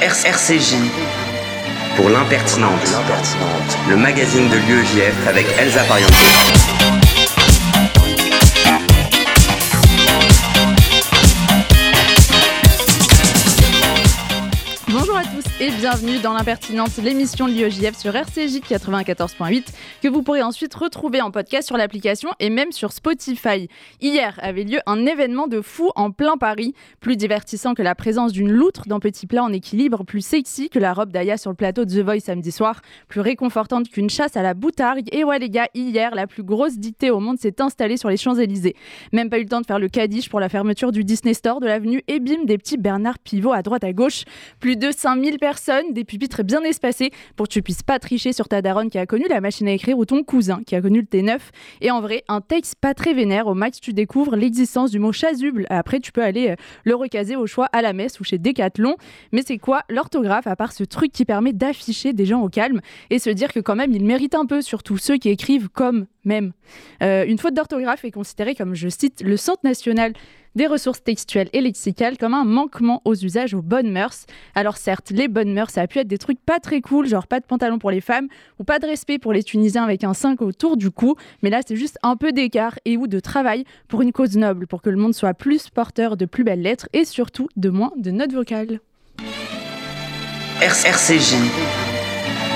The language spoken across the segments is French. RCJ pour l'impertinente, le magazine de l'UEJF avec Elsa Pariente. Et bienvenue dans l'impertinente, l'émission de l'UEJF sur RCJ 94.8 que vous pourrez ensuite retrouver en podcast sur l'application et même sur Spotify. Hier avait lieu un événement de fou en plein Paris, plus divertissant que la présence d'une loutre dans Petit Plat en équilibre, plus sexy que la robe d'Aya sur le plateau de The Voice samedi soir, plus réconfortante qu'une chasse à la boutargue. Et ouais les gars, hier, la plus grosse dictée au monde s'est installée sur les Champs-Elysées. Même pas eu le temps de faire le kadish pour la fermeture du Disney Store de l'avenue et bim, des petits Bernard Pivot à droite à gauche. Plus de 5000 personnes, des pupitres bien espacés pour que tu puisses pas tricher sur ta daronne qui a connu la machine à écrire ou ton cousin qui a connu le T9. Et en vrai, un texte pas très vénère. Au max, tu découvres l'existence du mot chasuble. Après, tu peux aller le recaser au choix à la messe ou chez Decathlon. Mais c'est quoi l'orthographe à part ce truc qui permet d'afficher des gens au calme et se dire que quand même, ils méritent un peu, surtout ceux qui écrivent comme même. Une faute d'orthographe est considérée comme, je cite, le Centre national des ressources textuelles et lexicales comme un manquement aux usages aux bonnes mœurs. Alors certes, les bonnes mœurs, ça a pu être des trucs pas très cool, genre pas de pantalon pour les femmes ou pas de respect pour les Tunisiens avec un 5 autour du cou, mais là c'est juste un peu d'écart et ou de travail pour une cause noble, pour que le monde soit plus porteur de plus belles lettres et surtout de moins de notes vocales. RCJ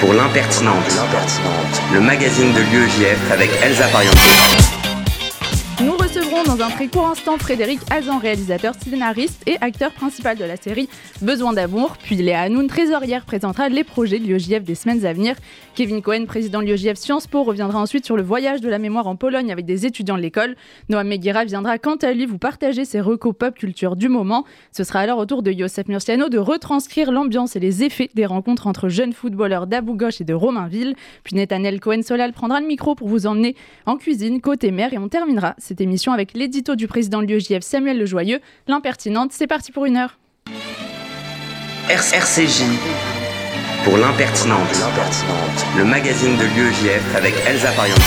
pour l'impertinente, le magazine de l'UEJF avec Elsa Pariente. Nous recevrons dans un très court instant Frédéric Hazan, réalisateur, scénariste et acteur principal de la série Besoin d'amour. Puis Léa Hanoune, trésorière, présentera les projets de l'UEJF des semaines à venir. Kevin Cohen, président de l'UEJF Sciences Po, reviendra ensuite sur le voyage de la mémoire en Pologne avec des étudiants de l'école. Noam Meguera viendra quant à lui vous partager ses recos pop culture du moment. Ce sera alors au tour de Yosef Murciano de retranscrire l'ambiance et les effets des rencontres entre jeunes footballeurs d'Abou Ghosh et de Romainville. Puis Nathaniel Cohen-Solal prendra le micro pour vous emmener en cuisine, côté mer, et on terminera cette émission avec l'édito du président de l'UEJF Samuel Lejoyeux, l'impertinente. C'est parti pour une heure. RCJ pour l'impertinente, le magazine de l'UEJF avec Elsa Pariente.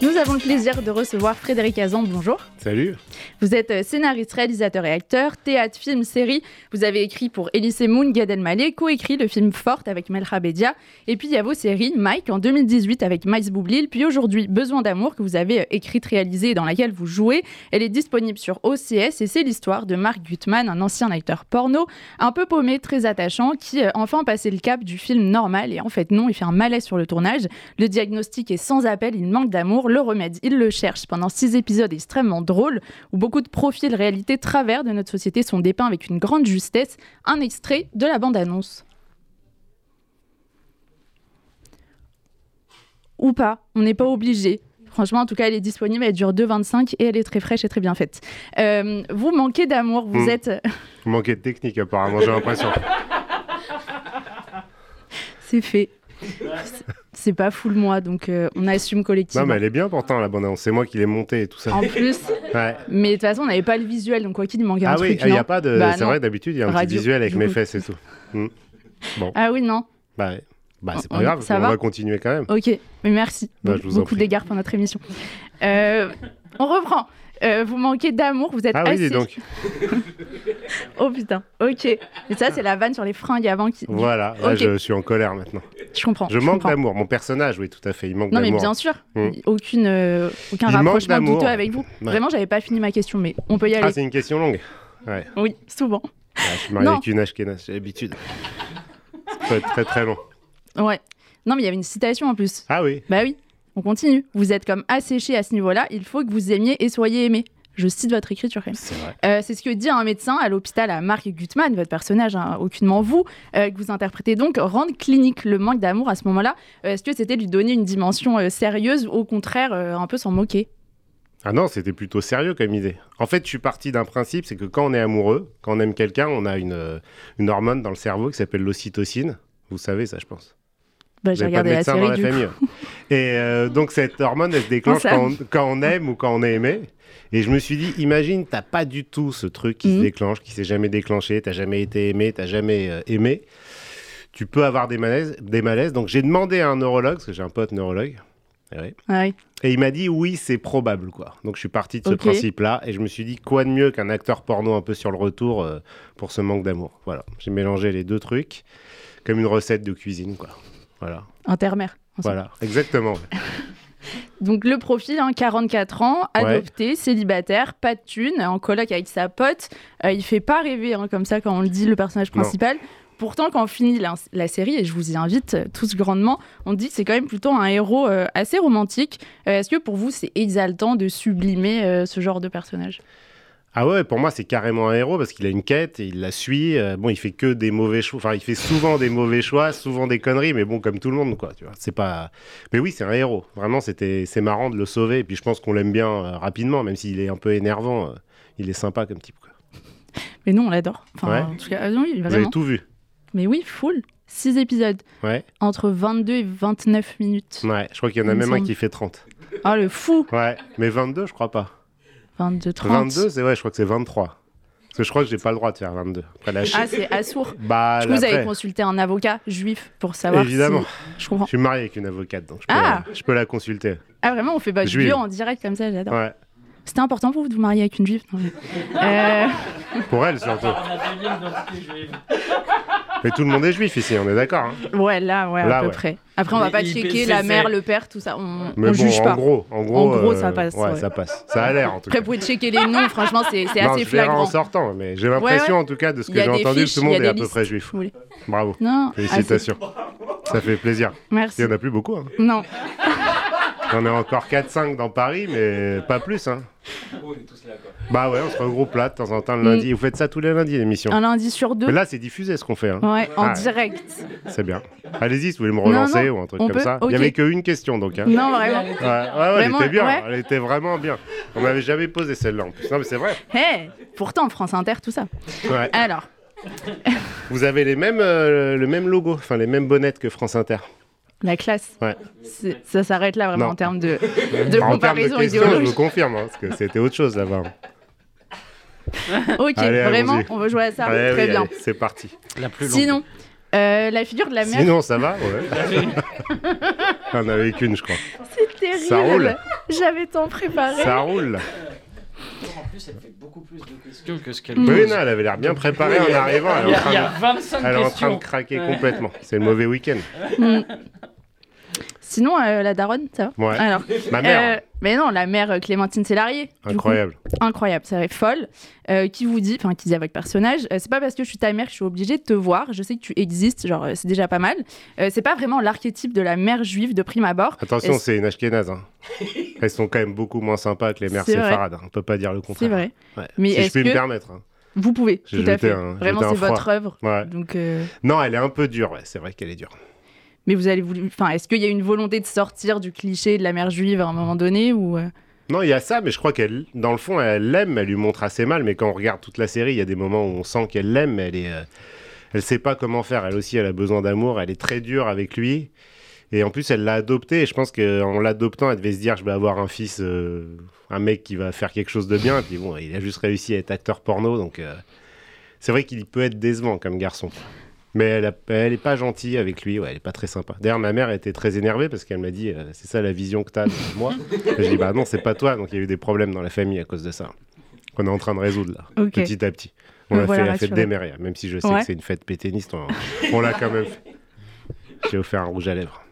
Nous avons le plaisir de recevoir Frédéric Hazan, bonjour. Salut. Vous êtes scénariste, réalisateur et acteur, théâtre, film, série. Vous avez écrit pour Elise Moon, Gad Elmaleh, coécrit le film Forte avec Melra Bedia. Et puis il y a vos séries, Mike en 2018 avec Max Boublil, puis aujourd'hui Besoin d'amour que vous avez écrite, réalisée et dans laquelle vous jouez. Elle est disponible sur OCS et c'est l'histoire de Marc Gutman, un ancien acteur porno, un peu paumé, très attachant, qui enfin passait le cap du film normal. Et en fait non, il fait un malaise sur le tournage. Le diagnostic est sans appel, il manque d'amour. Le remède, il le cherche pendant 6 épisodes extrêmement drôles où beaucoup de profils, réalités, travers de notre société sont dépeints avec une grande justesse. Un extrait de la bande-annonce. Ou pas, on n'est pas obligé. Franchement, en tout cas, elle est disponible, elle dure 2,25 et elle est très fraîche et très bien faite. Vous manquez d'amour, vous êtes... Vous manquez de technique apparemment, j'ai l'impression. C'est fait. C'est pas full moi, donc on assume collectivement. Non mais elle est bien pourtant la bande-annonce, c'est moi qui l'ai montée et tout ça. En plus, ouais. Mais de toute façon on n'avait pas le visuel, donc quoi qu'il manquait un truc. Ah oui, il n'y a pas de... Bah, c'est non. Vrai, d'habitude il y a un radio, petit visuel avec mes fesses et tout. Bon. Ah oui, non. Bah, ouais. Bah c'est pas grave, on va continuer quand même. Ok, mais merci. Bah, je vous beaucoup d'égards pour notre émission. On reprend. Vous manquez d'amour, vous êtes assis. Ah oui, dis donc. Oh putain, ok. Et ça, c'est la vanne sur les fringues avant qui... Voilà, là, okay. Je suis en colère maintenant. Je comprends. Je manque d'amour. Mon personnage, oui, tout à fait, il manque d'amour. Non, mais bien sûr, aucun rapprochement douteux avec vous. Ouais. Vraiment, j'avais pas fini ma question, mais on peut y aller. Ah, c'est une question longue. Ouais. Oui, souvent. Ah, je suis marié avec une Ashkénaze, j'ai l'habitude. Ça peut être très très long. Ouais. Non, mais il y avait une citation en plus. Ah oui. Bah oui. On continue. Vous êtes comme asséché à ce niveau-là, il faut que vous aimiez et soyez aimé. Je cite votre écriture. C'est ce que dit un médecin à l'hôpital à Marc Gutman, votre personnage, hein, aucunement vous, que vous interprétez donc, rendre clinique le manque d'amour à ce moment-là. Est-ce que c'était lui donner une dimension sérieuse ou au contraire un peu s'en moquer ? Ah non, c'était plutôt sérieux comme idée. En fait, je suis parti d'un principe, c'est que quand on est amoureux, quand on aime quelqu'un, on a une hormone dans le cerveau qui s'appelle l'ocytocine. Vous savez ça, je pense. Bah, j'ai regardé la série du coup. Et donc cette hormone, elle se déclenche quand on aime ou quand on est aimé. Et je me suis dit, imagine, t'as pas du tout ce truc qui se déclenche, qui s'est jamais déclenché, t'as jamais été aimé, t'as jamais aimé. Tu peux avoir des malaises. Donc j'ai demandé à un neurologue, parce que j'ai un pote neurologue, Oui. Ah oui. Et il m'a dit oui, c'est probable quoi. Donc je suis parti de ce principe-là et je me suis dit quoi de mieux qu'un acteur porno un peu sur le retour pour ce manque d'amour. Voilà, j'ai mélangé les deux trucs comme une recette de cuisine quoi. Voilà. En terre-mer. Voilà, exactement. Donc le profil, hein, 44 ans, adopté, célibataire, pas de thune, en coloc avec sa pote. Il fait pas rêver hein, comme ça quand on le dit le personnage principal. Non. Pourtant, quand on finit la série, et je vous y invite tous grandement, on dit que c'est quand même plutôt un héros assez romantique. Est-ce que pour vous, c'est exaltant de sublimer ce genre de personnage ? Ah ouais, pour moi, c'est carrément un héros parce qu'il a une quête, et il la suit. Bon, il fait que des mauvais choix. Enfin, il fait souvent des mauvais choix, souvent des conneries, mais bon, comme tout le monde, quoi. Tu vois, c'est pas... Mais oui, c'est un héros. Vraiment, c'est marrant de le sauver. Et puis, je pense qu'on l'aime bien rapidement, même s'il est un peu énervant. Il est sympa comme type, quoi. Mais nous, on l'adore. Enfin, en tout cas, oui, vraiment. Vous avez tout vu. Mais oui, full. 6 épisodes. Ouais. Entre 22 et 29 minutes. Ouais, je crois qu'il y en a même un qui fait 30. Ah, le fou! Ouais, mais 22, je crois pas. 22, 30. 22, c'est ouais, je crois que c'est 23. Parce que je crois que j'ai pas le droit de faire 22. Après, ah, c'est assourd. Bah, vous avez consulté un avocat juif pour savoir. Évidemment. Si... Je comprends. Je suis marié avec une avocate, donc je peux la consulter. Ah, vraiment, on fait pas du en direct comme ça, j'adore. Ouais. C'était important pour vous de vous marier avec une juive non, mais... Pour elle, surtout. Mais tout le monde est juif ici, on est d'accord hein. Ouais, là, à peu près. Après, on va pas checker la mère, le père, tout ça. On juge pas. En gros, ça passe. Ouais, ça passe. Ça a l'air, en tout cas. Après, vous pouvez checker les noms, franchement, c'est assez flagrant. Je verrai en sortant, mais j'ai l'impression, en tout cas, de ce que j'ai entendu, que tout le monde est à peu près juif. Bravo. Félicitations. Ça fait plaisir. Merci. Il y en a plus beaucoup. Hein. Non. On est encore 4-5 dans Paris, mais pas plus. Hein. On est tous là, quoi. Bah ouais, on se regroupe là de temps en temps le lundi. Vous faites ça tous les lundis, l'émission. Un lundi sur deux. Mais là, c'est diffusé ce qu'on fait. Hein. Ouais, en direct. C'est bien. Allez-y, si vous voulez me relancer ou un truc comme ça. Il n'y avait qu'une question, donc. Hein. Non, vraiment. Vraiment, elle était bien. Ouais. Elle était vraiment bien. On m'avait jamais posé celle-là, en plus. Non, mais c'est vrai. Hey, pourtant, France Inter, tout ça. Ouais. Alors. Vous avez le même logo, enfin les mêmes bonnettes que France Inter. La classe. Ouais. Ça s'arrête là vraiment en termes de comparaison en termes de idéologique. Je vous confirme, hein, parce que c'était autre chose là-bas. Ok, allez, vraiment, on va jouer à ça. Allez, très bien. Allez, c'est parti. La plus longue. Sinon, la figure de la mère. Sinon, ça va. Ouais. On en avait qu'une, je crois. C'est terrible. Ça roule. J'avais tant préparé. Ça roule. En plus, elle fait beaucoup plus de questions que ce qu'elle pose. Oui, non, elle avait l'air bien préparée en arrivant. Il y a 25 questions. Elle est en train de craquer complètement. C'est le mauvais week-end. Sinon, la daronne, ça va ? Ouais. Alors, ma mère. Mais non, la mère Clémentine Célarié. Incroyable. Incroyable, ça est folle. Qui dit à votre personnage, c'est pas parce que je suis ta mère que je suis obligée de te voir, je sais que tu existes, genre c'est déjà pas mal. C'est pas vraiment l'archétype de la mère juive de prime abord. Attention, c'est une ashkénaze. Hein. Elles sont quand même beaucoup moins sympas que les mères séfarades. Hein. On peut pas dire le contraire. C'est vrai. Ouais. Mais si je peux me permettre. Hein. Vous pouvez, tout à fait. Vraiment, c'est votre œuvre. Ouais. Donc, non, elle est un peu dure, ouais. C'est vrai qu'elle est dure. Mais est-ce qu'il y a une volonté de sortir du cliché de la mère juive à un moment donné ou... Non, il y a ça, mais je crois qu'elle, dans le fond, elle l'aime, elle lui montre assez mal, mais quand on regarde toute la série, il y a des moments où on sent qu'elle l'aime, mais elle sait pas comment faire. Elle aussi, elle a besoin d'amour, elle est très dure avec lui, et en plus, elle l'a adopté, et je pense qu'en l'adoptant, elle devait se dire, je vais avoir un fils, un mec qui va faire quelque chose de bien, et puis bon, il a juste réussi à être acteur porno, donc c'est vrai qu'il peut être décevant comme garçon. Mais elle est pas gentille avec lui, elle est pas très sympa. D'ailleurs, ma mère était très énervée parce qu'elle m'a dit « C'est ça la vision que t'as de moi ?» J'ai dit « Bah non, c'est pas toi ». Donc il y a eu des problèmes dans la famille à cause de ça, qu'on est en train de résoudre là, petit à petit. On a fait la fête des mères, même si je sais que c'est une fête pétainiste, on l'a quand même fait. J'ai offert un rouge à lèvres.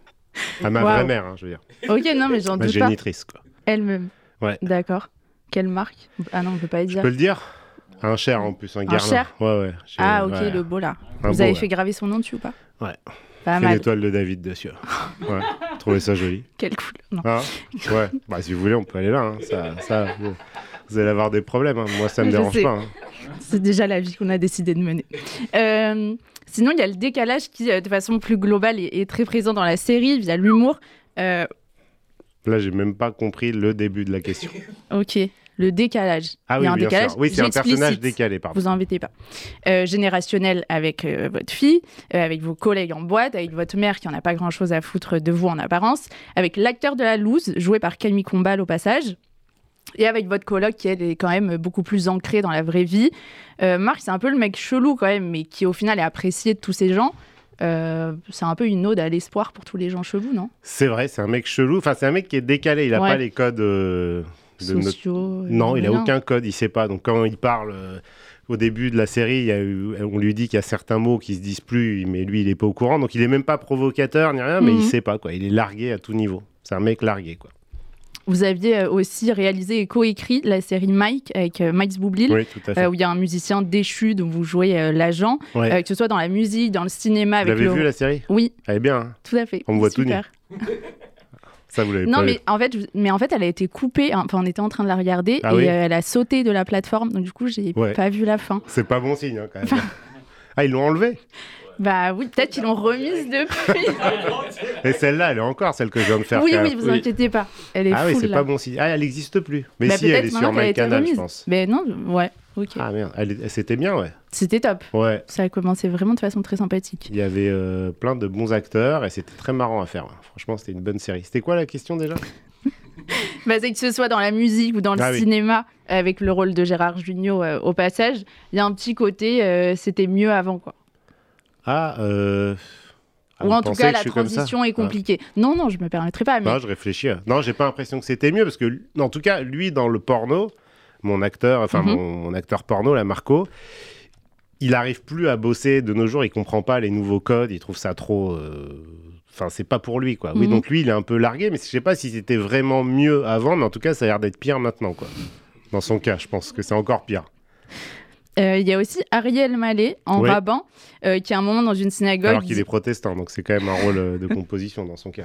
À ma vraie mère, hein, je veux dire. Ok, non mais j'en doute pas. Ma génitrice, quoi. Elle-même. Ouais. D'accord. Quelle marque ? Ah non, on peut pas y dire. Je peux le dire ? Un cher en plus, un garland. Un cher ? Ouais. Ah ok, le beau là. Vous avez fait graver son nom dessus ou pas ? Ouais. Pas mal. Fait l'étoile de David dessus. Ouais. Trouvez ça joli. Quel cool. Non. Ah, ouais. Bah si vous voulez, on peut aller là. Hein. Ça, vous allez avoir des problèmes. Hein. Moi, ça me dérange pas. Hein. C'est déjà la vie qu'on a décidé de mener. Sinon, il y a le décalage qui, de façon plus globale, est très présent dans la série via l'humour. Là, j'ai même pas compris le début de la question. Ok. Le décalage. Ah oui, il y a un décalage. Oui, c'est un personnage décalé, pardon. Vous embêtez pas. Générationnel avec votre fille, avec vos collègues en boîte, avec votre mère qui en a pas grand-chose à foutre de vous en apparence, avec l'acteur de la loose, joué par Camille Combal au passage, et avec votre coloc qui elle, est quand même beaucoup plus ancrée dans la vraie vie. Marc, c'est un peu le mec chelou quand même, mais qui au final est apprécié de tous ces gens. C'est un peu une ode à l'espoir pour tous les gens chelous, non? C'est vrai, c'est un mec chelou. Enfin, c'est un mec qui est décalé. Il n'a pas les codes sociaux. Non, il n'a aucun code, il ne sait pas. Donc, quand il parle au début de la série, on lui dit qu'il y a certains mots qui ne se disent plus, mais lui, il n'est pas au courant. Donc, il n'est même pas provocateur ni rien, mais il ne sait pas, quoi. Il est largué à tout niveau. C'est un mec largué, quoi. Vous aviez aussi réalisé et coécrit la série Mike avec Max Boublil, oui, où il y a un musicien déchu dont vous jouez l'agent, que ce soit dans la musique, dans le cinéma. Vous l'avez vu la série ? Oui. Elle est bien. Hein. Tout à fait. On me voit super. Tout nu. Ça, vous l'avez non, pas mais vu. en fait, elle a été coupée. Enfin, on était en train de la regarder elle a sauté de la plateforme. Donc du coup, j'ai pas vu la fin. C'est pas bon signe quand même. Ah, ils l'ont enlevée ? Bah oui, peut-être qu'ils l'ont remise depuis. Et celle-là, elle est encore celle que je viens de faire. Oui, vous inquiétez pas. Elle est foule, oui, c'est là. Pas bon signe. Ah, elle n'existe plus. Mais si, elle est sur My Canal, je pense. Mais non, ok. Ah merde, c'était bien, C'était top. Ouais. Ça a commencé vraiment de façon très sympathique. Il y avait plein de bons acteurs et c'était très marrant à faire. Franchement, c'était une bonne série. C'était quoi la question déjà ? C'est que ce soit dans la musique ou dans le cinéma, avec le rôle de Gérard Jugnot au passage, il y a un petit côté, c'était mieux avant, quoi. Ou en tout cas, la transition est compliquée. Non, je me permettrai pas. Mais... Non, je réfléchis. Non, j'ai pas l'impression que c'était mieux parce que, en tout cas, lui dans le porno, mon acteur porno, là, Marco, il arrive plus à bosser de nos jours. Il comprend pas les nouveaux codes. Il trouve ça trop. Enfin, c'est pas pour lui, quoi. Oui, donc lui, il est un peu largué. Mais je sais pas si c'était vraiment mieux avant. Mais en tout cas, ça a l'air d'être pire maintenant, quoi. Dans son cas, je pense que c'est encore pire. Il y a aussi Ariel Mallet en rabbin, qui à un moment dans une synagogue... Alors qu'il est protestant, donc c'est quand même un rôle de composition dans son cas.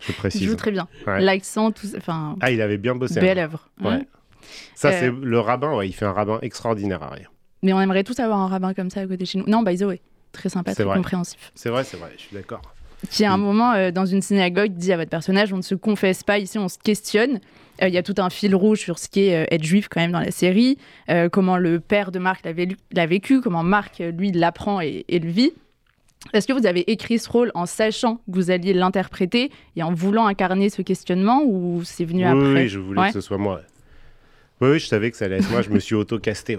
Je précise. Il joue très bien. Ouais. L'accent, tout ça... il avait bien bossé. Belle œuvre. Ouais. Ça, c'est le rabbin, il fait un rabbin extraordinaire, Ariel. Mais on aimerait tous avoir un rabbin comme ça à côté de chez nous. Non, by the way, très sympa, très compréhensif. C'est vrai, je suis d'accord. Qui à un moment, dans une synagogue, dit à votre personnage, on ne se confesse pas, ici on se questionne. Il y a tout un fil rouge sur ce qu'est être juif quand même dans la série, comment le père de Marc l'a vécu, comment Marc, lui, l'apprend et le vit. Est-ce que vous avez écrit ce rôle en sachant que vous alliez l'interpréter et en voulant incarner ce questionnement ou c'est venu après ? Oui, je voulais que ce soit moi. Oui, je savais que ça allait être moi, je me suis auto-casté.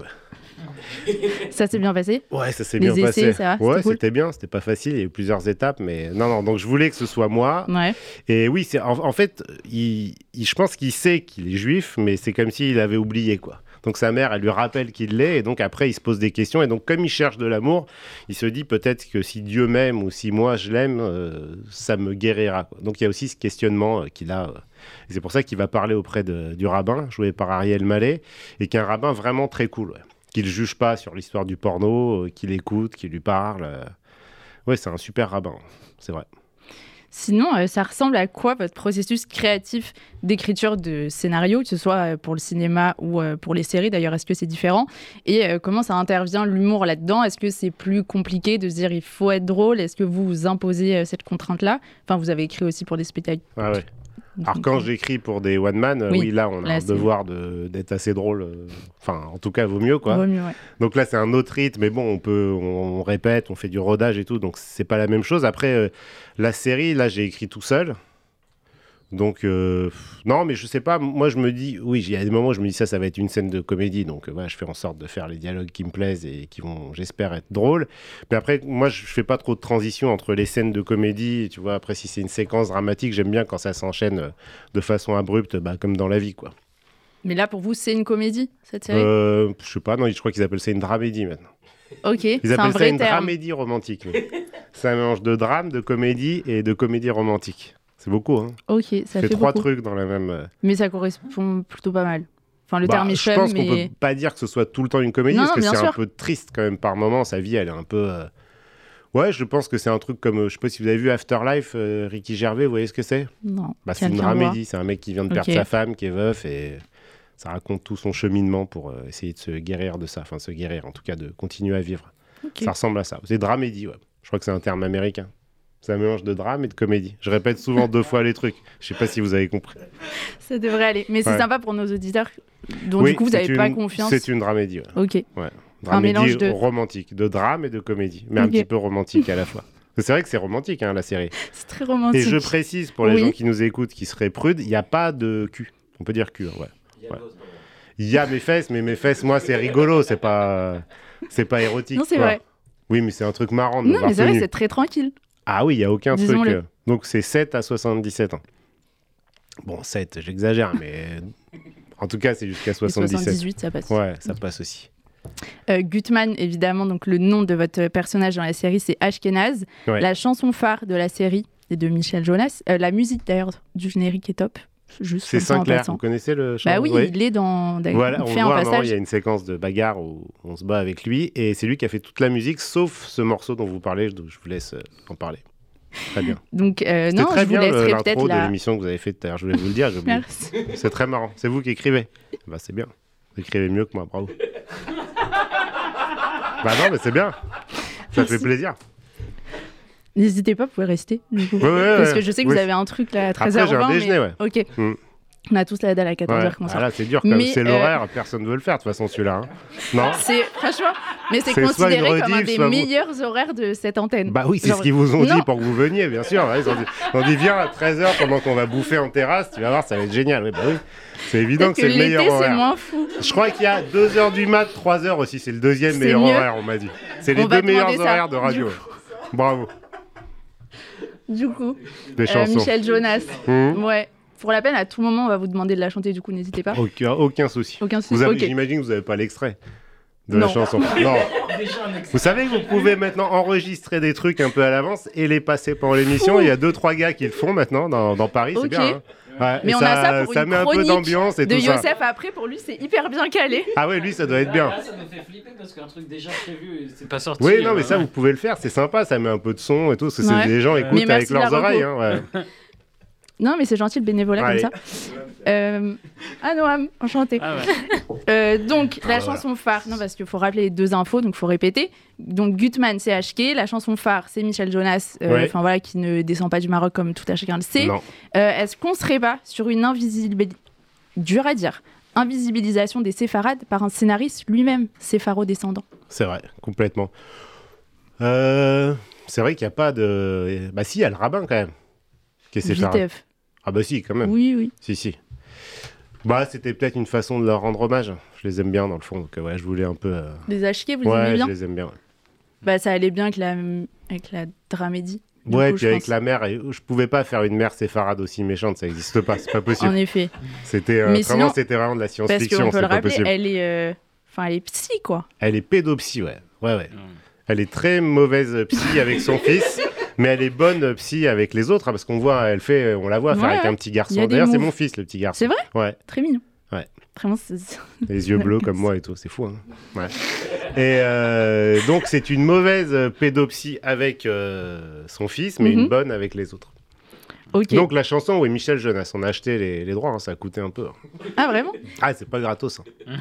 Ça s'est bien passé ? Ouais, ça s'est bien passé. Les essais, ça va ? Ouais, c'était bien, c'était pas facile, il y a eu plusieurs étapes, mais non, donc je voulais que ce soit moi. Ouais. Et oui, en fait, je pense qu'il sait qu'il est juif, mais c'est comme s'il avait oublié, quoi. Donc sa mère, elle lui rappelle qu'il l'est, et donc après, il se pose des questions, et donc comme il cherche de l'amour, il se dit peut-être que si Dieu m'aime, ou si moi je l'aime, ça me guérira, quoi. Donc il y a aussi ce questionnement qu'il a... C'est pour ça qu'il va parler auprès du rabbin, joué par Ariel Mallet, et qui est un rabbin vraiment très cool, qu'il ne juge pas sur l'histoire du porno, qu'il écoute, qu'il lui parle. Ouais, c'est un super rabbin, c'est vrai. Sinon, ça ressemble à quoi votre processus créatif d'écriture de scénario, que ce soit pour le cinéma ou pour les séries d'ailleurs, est-ce que c'est différent ? Et comment ça intervient l'humour là-dedans ? Est-ce que c'est plus compliqué de se dire il faut être drôle ? Est-ce que vous vous imposez cette contrainte-là ? Enfin, vous avez écrit aussi pour des spectacles. Ah ouais. Alors quand j'écris pour des one man, là on a un devoir d'être assez drôle. Enfin, en tout cas, vaut mieux, quoi. Vaut mieux, ouais. Donc là, c'est un autre rythme, mais bon, on répète, on fait du rodage et tout, donc c'est pas la même chose. Après, la série, là, j'ai écrit tout seul. Donc non, mais je sais pas. Moi, je me dis, oui, il y a des moments où je me dis ça va être une scène de comédie. Donc je fais en sorte de faire les dialogues qui me plaisent et qui vont, j'espère, être drôles. Mais après, moi, je fais pas trop de transition entre les scènes de comédie. Tu vois, après, si c'est une séquence dramatique, j'aime bien quand ça s'enchaîne de façon abrupte, comme dans la vie, quoi. Mais là, pour vous, c'est une comédie, cette série ? Je sais pas. Non, je crois qu'ils appellent ça une dramédie maintenant. Ok. Ils appellent ça une dramédie romantique. C'est un mélange de drame, de comédie et de comédie romantique. C'est beaucoup, hein. Ok, ça fait trois trucs dans la même... Mais ça correspond plutôt pas mal. Enfin, le terme est chum, mais... Je pense qu'on peut pas dire que ce soit tout le temps une comédie, parce que c'est un peu triste quand même par moment. Sa vie, elle est un peu... Ouais, je pense que c'est un truc comme... Je sais pas si vous avez vu Afterlife, Ricky Gervais, vous voyez ce que c'est ? Non. C'est une dramédie, c'est un mec qui vient de perdre sa femme, qui est veuf, et ça raconte tout son cheminement pour essayer de se guérir de ça. Enfin, se guérir, en tout cas, de continuer à vivre. Okay. Ça ressemble à ça. C'est dramédie, Je crois que c'est un terme américain. C'est un mélange de drame et de comédie. Je répète souvent 2 fois les trucs. Je ne sais pas si vous avez compris. Ça devrait aller. Mais c'est sympa pour nos auditeurs dont du coup vous n'avez pas confiance. C'est une dramédie. Ok. Ouais. Dramédie, un mélange de... romantique, de drame et de comédie. Mais un petit peu romantique à la fois. C'est vrai que c'est romantique, la série. C'est très romantique. Et je précise pour les gens qui nous écoutent, qui seraient prudes, il n'y a pas de cul. On peut dire cul, ouais. Il y a mes fesses, mais mes fesses, moi, c'est rigolo. C'est pas érotique. Non, c'est vrai. Oui, mais c'est un truc marrant de l'avoir tenu. Non, mais c'est très tranquille. Ah oui, il n'y a aucun Disons-le. Truc. Donc c'est 7 à 77 ans. Bon, 7, j'exagère, mais en tout cas, c'est jusqu'à 77. Et 78, ça passe. Ouais, ça passe aussi. Gutmann, évidemment, donc le nom de votre personnage dans la série, c'est Ashkenaz. Ouais. La chanson phare de la série est de Michel Jonasz. La musique, d'ailleurs, du générique est top. Juste c'est Sinclair, vous connaissez le chanteur? Bah oui, ouais. Il est dans... Voilà, on voit un moment, il y a une séquence de bagarre où on se bat avec lui, et c'est lui qui a fait toute la musique, sauf ce morceau dont vous parlez, donc je vous laisse en parler. Très bien. Donc, non, très je bien vous laisserai l'intro peut-être de l'émission que vous avez faite tout à l'heure, je voulais vous le dire, j'ai oublié. C'est très marrant, c'est vous qui écrivez. Bah c'est bien, vous écrivez mieux que moi, bravo. Bah non, mais c'est bien, ça Merci. Fait plaisir. N'hésitez pas, vous pouvez rester, du coup. Ouais, parce que je sais que vous avez un truc là à 13h20. J'ai un déjeuner, mais... ouais. Ok. On a tous la dalle à 14h. Ouais. Ah là, c'est dur, comme c'est l'horaire, personne ne veut le faire, de toute façon, celui-là. Hein. Non c'est... Franchement, mais c'est considéré comme un des meilleurs horaires de cette antenne. Bah oui, c'est genre... ce qu'ils vous ont dit pour que vous veniez, bien sûr. Ouais, ils ont dit, viens à 13h pendant qu'on va bouffer en terrasse, tu vas voir, ça va être génial. Ouais, bah oui. C'est évident que c'est le meilleur horaire. C'est moins fou. Je crois qu'il y a 2h du mat, 3h aussi, c'est le deuxième meilleur horaire, on m'a dit. C'est les deux meilleurs horaires de radio. Bravo. Du coup, Michel Jonasz. Ouais. Pour la peine, à tout moment, on va vous demander de la chanter. Du coup, n'hésitez pas. Aucun souci. Aucun souci. J'imagine que vous n'avez pas l'extrait de la chanson. Non. Vous savez que vous pouvez maintenant enregistrer des trucs un peu à l'avance et les passer pendant l'émission. Il y a 2-3 gars qui le font maintenant dans Paris. C'est bien. Hein. Ouais, mais on a ça pour ça une met un peu d'ambiance et de tout Yosef ça. Après, pour lui, c'est hyper bien calé. Ah ouais, lui, ça doit être bien. Là, ça me fait flipper parce qu'un truc déjà prévu, c'est pas sorti. Oui, non, mais ça, vous pouvez le faire. C'est sympa, ça met un peu de son et tout. Parce que les gens écoutent avec leurs oreilles. Hein, ouais. Non, mais c'est gentil, le bénévolat comme ça. Ah, Noam, enchanté. Ah ouais. Donc, la chanson phare. Non, parce qu'il faut rappeler les deux infos, donc il faut répéter. Donc, Gutmann, c'est HK. La chanson phare, c'est Michel Jonasz, voilà, qui ne descend pas du Maroc comme tout à chacun le sait. Est-ce qu'on serait pas sur une invisibilisation des séfarades par un scénariste lui-même sépharo-descendant? C'est vrai, complètement. C'est vrai qu'il n'y a pas de... Bah si, il y a le rabbin quand même. JTF. Ah bah si, quand même. Oui. Si. Bah, c'était peut-être une façon de leur rendre hommage. Je les aime bien, dans le fond. Donc, je voulais un peu... Les acheter, vous les aimez bien? Ouais, je les aime bien. Ouais. Bah, ça allait bien avec la dramédie. Ouais, coup, puis avec la mère. Et... Je pouvais pas faire une mère séfarade aussi méchante. Ça n'existe pas. C'est pas possible. En effet. C'était vraiment de la science-fiction. Parce qu'on peut le rappeler, elle est psy, quoi. Elle est pédopsie, ouais. Ouais. Elle est très mauvaise psy avec son fils. Mais elle est bonne psy avec les autres, hein, parce qu'on voit, on la voit faire avec un petit garçon. D'ailleurs, c'est mon fils, le petit garçon. C'est vrai ? Ouais. Très mignon. Ouais. Vraiment, les yeux bleus comme moi et tout, c'est fou. Hein. Ouais. Et donc, c'est une mauvaise pédopsie avec son fils, mais une bonne avec les autres. Okay. Donc, la chanson, oui, Michel Jonasz, on a acheté les droits, hein, ça a coûté un peu. Hein. Ah, vraiment ? Ah, c'est pas gratos. Hein.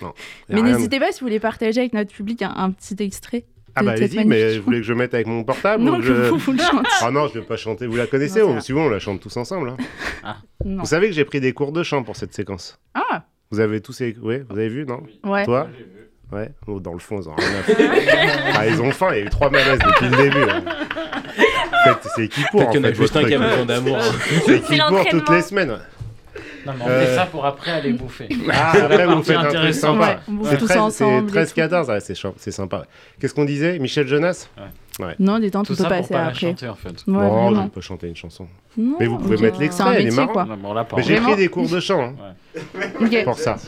Non, mais n'hésitez pas, si vous voulez partager avec notre public un petit extrait. Ah bah allez-y, mais vous voulez que je mette avec mon portable? Non, vous le chante. Ah non, je ne vais pas chanter, vous la connaissez, si vous on la chante tous ensemble. Hein. Ah. Non. Vous savez que j'ai pris des cours de chant pour cette séquence. Ah. Vous avez tous vous avez vu, non? Ouais. Toi? Ouais. Oh, dans le fond, ils ont rien à faire. Ils ont faim, il y a eu 3 malaises depuis le début. Hein. En fait, c'est qui pour en fait, notre Justin qui a besoin d'amour. C'est qui pour toutes les semaines. Non, mais on fait ça pour après aller bouffer. Ah, après, vous faites un truc sympa. Ouais. C'est 13-14, ouais, c'est sympa. Ouais. Qu'est-ce qu'on disait? Michel Jonasz? Ouais. Non, des temps, tout peut passer après. Chanter, en fait. Non, on peut chanter une chanson. Non, mais vous pouvez mettre l'extrait, elle est marrante. Mais j'ai pris des cours de chant pour ça.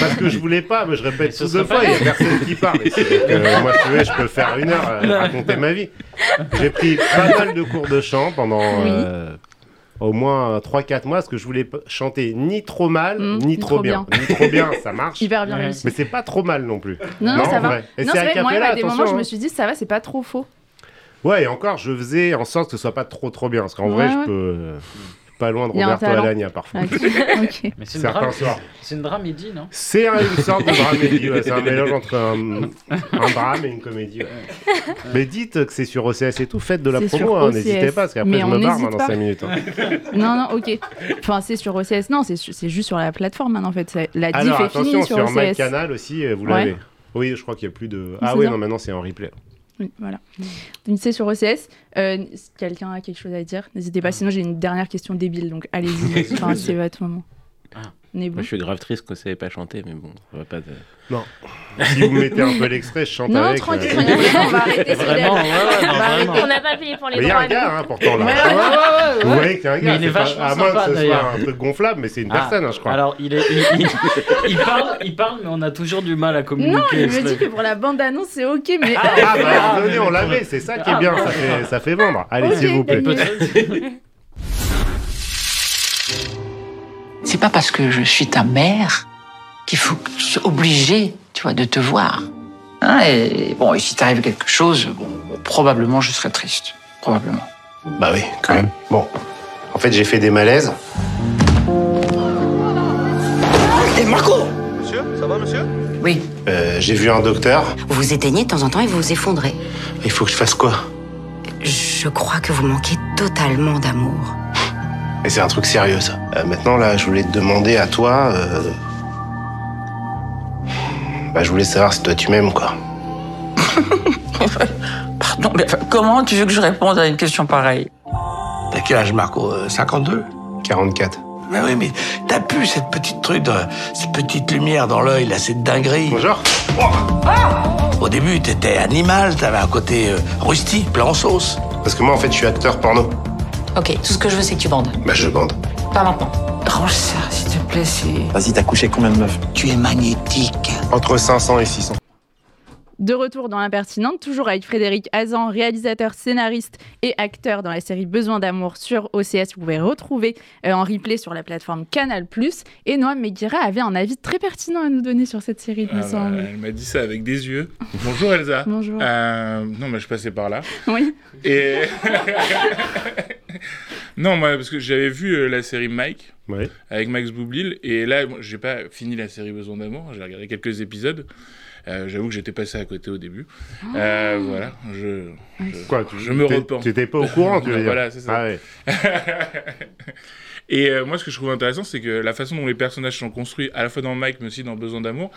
Parce que je voulais pas, mais je répète tout 2 fois, il n'y a personne qui parle. Moi, si vous voulez, je peux faire 1 heure raconter ma vie. J'ai pris pas mal de cours de chant pendant... au moins 3-4 mois, parce que je voulais chanter ni trop mal, ni trop bien. Ni trop bien, ça marche. Hyper bien réussi. Mais c'est pas trop mal non plus. Non, ça va. Et non, c'est vrai, moi, il y a des moments où je me suis dit, ça va, c'est pas trop faux. Ouais, et encore, je faisais en sorte que ce soit pas trop bien, parce qu'en vrai, je peux... Pas loin de Roberto Alagna, parfois. Okay. Mais c'est une dramédie, non? C'est une sorte de dramédie, c'est un mélange entre un drame et une comédie. Ouais. Mais dites que c'est sur OCS et tout, faites de la promo, n'hésitez pas, parce qu'après je me barre dans 5 minutes. Hein. Non, ok. Enfin, c'est sur OCS, non, c'est juste sur la plateforme, hein, en fait. La diff est finie sur OCS. Alors attention, sur My Canal aussi, vous l'avez. Oui, je crois qu'il n'y a plus de... Ah oui, non, maintenant c'est en replay. Oui, voilà. Donc c'est sur OCS. Si quelqu'un a quelque chose à dire, n'hésitez pas. Sinon, j'ai une dernière question débile, donc allez-y. C'est à tout moment. Ah. Nébou. Moi, je suis grave triste qu'on ne savait pas chanter, mais bon, on va pas... Non, si vous mettez un peu l'extrait, je chante non, avec... Non, on va arrêter vraiment, ouais, on n'a pas payé pour les droits. Il y a un gars, hein, pourtant, là. Ouais. Vous voyez qu'il y a un gars, c'est pas, à moins sympa, que ce soit un truc gonflable, mais c'est une personne, hein, je crois. Alors, il parle, mais on a toujours du mal à communiquer. Non, il me dit que pour la bande-annonce, c'est OK, mais... Ah, bah, venez, on l'avait, c'est ça qui est bien, ça fait vendre. Allez, s'il vous plaît. C'est pas parce que je suis ta mère qu'il faut que tu sois obligé, tu vois, de te voir. Hein, et si t'arrive quelque chose, probablement je serai triste. Probablement. Bah oui, quand même. Bon, en fait, j'ai fait des malaises. Hé, Marco! Monsieur, ça va, monsieur? Oui. J'ai vu un docteur. Vous vous éteignez de temps en temps et vous vous effondrez. Il faut que je fasse quoi? Je crois que vous manquez totalement d'amour. Et c'est un truc sérieux, ça. Maintenant, là, je voulais te demander à toi... je voulais savoir si toi, tu m'aimes, quoi. Pardon, mais comment tu veux que je réponde à une question pareille? T'as quel âge, Marco? 52 ? 44. Mais oui, mais t'as plus cette petite truc, cette petite lumière dans l'œil, là, cette dinguerie. Bonjour. Oh ah! Au début, t'étais animal, t'avais un côté rustique, plat en sauce. Parce que moi, en fait, je suis acteur porno. Ok, tout ce que je veux, c'est que tu bandes. Bah, je bande. Pas maintenant. Range ça, s'il te plaît, c'est... Vas-y, t'as couché combien de meufs? Tu es magnétique. Entre 500 et 600. De retour dans L'Impertinente, toujours avec Frédéric Hazan, réalisateur, scénariste et acteur dans la série Besoin d'amour sur OCS. Vous pouvez retrouver en replay sur la plateforme Canal+. Et Noam Meguera avait un avis très pertinent à nous donner sur cette série, il me semble. Elle m'a dit ça avec des yeux. Bonjour Elsa. Bonjour. Non, mais je passais par là. Oui. Et... Non, moi, parce que j'avais vu la série Mike, ouais, avec Max Boublil, et là, bon, j'ai pas fini la série Besoin d'amour, j'ai regardé quelques épisodes, j'avoue que j'étais passé à côté au début, voilà, je me repens. Tu n'étais pas au courant, tu veux dire. Voilà, c'est ça. Ah, ouais. Et moi, ce que je trouve intéressant, c'est que la façon dont les personnages sont construits, à la fois dans Mike, mais aussi dans Besoin d'amour,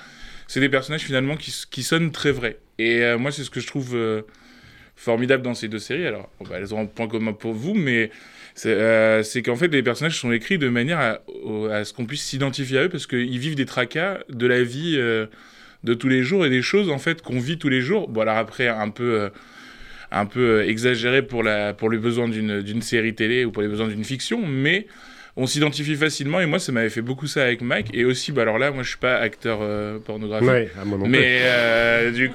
c'est des personnages finalement qui sonnent très vrais. Et moi, c'est ce que je trouve... formidable dans ces deux séries. Alors, elles auront un point commun pour vous, mais c'est qu'en fait, les personnages sont écrits de manière à ce qu'on puisse s'identifier à eux, parce qu'ils vivent des tracas de la vie de tous les jours et des choses, en fait, qu'on vit tous les jours. Bon, alors après, un peu exagéré pour les besoins d'une série télé ou pour les besoins d'une fiction, mais on s'identifie facilement, et moi, ça m'avait fait beaucoup ça avec Mike, et aussi, alors là, moi, je suis pas acteur pornographique, ouais, mais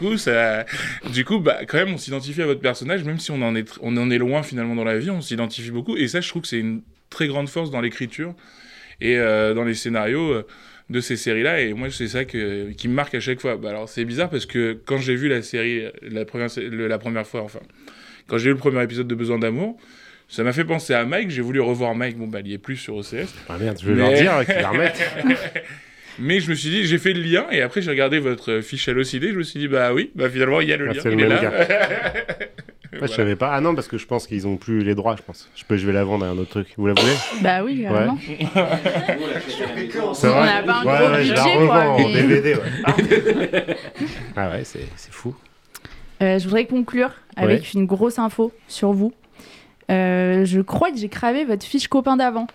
quand même, on s'identifie à votre personnage, même si on en est loin, finalement, dans la vie, on s'identifie beaucoup, et ça, je trouve que c'est une très grande force dans l'écriture et dans les scénarios de ces séries-là, et moi, c'est ça qui me marque à chaque fois. Alors, c'est bizarre, parce que quand j'ai vu la série, quand j'ai vu le premier épisode de Besoin d'amour, ça m'a fait penser à Mike, j'ai voulu revoir Mike, il n'y est plus sur OCS. Ah merde, je vais leur dire qu'ils la remettent. Mais je me suis dit, j'ai fait le lien, et après j'ai regardé votre fiche à l'OCD, je me suis dit, finalement, il y a le lien, il est là. Voilà. Je savais pas. Ah non, parce que je pense qu'ils ont plus les droits, je pense. Je vais la vendre à un autre truc. Vous la voulez? Bah oui, vraiment. Ouais. C'est vrai. On n'a pas un gros budget, je la revends en DVD, ouais. Ah ouais, c'est fou. Je voudrais conclure avec une grosse info sur vous. Je crois que j'ai cravé votre fiche copain d'avant.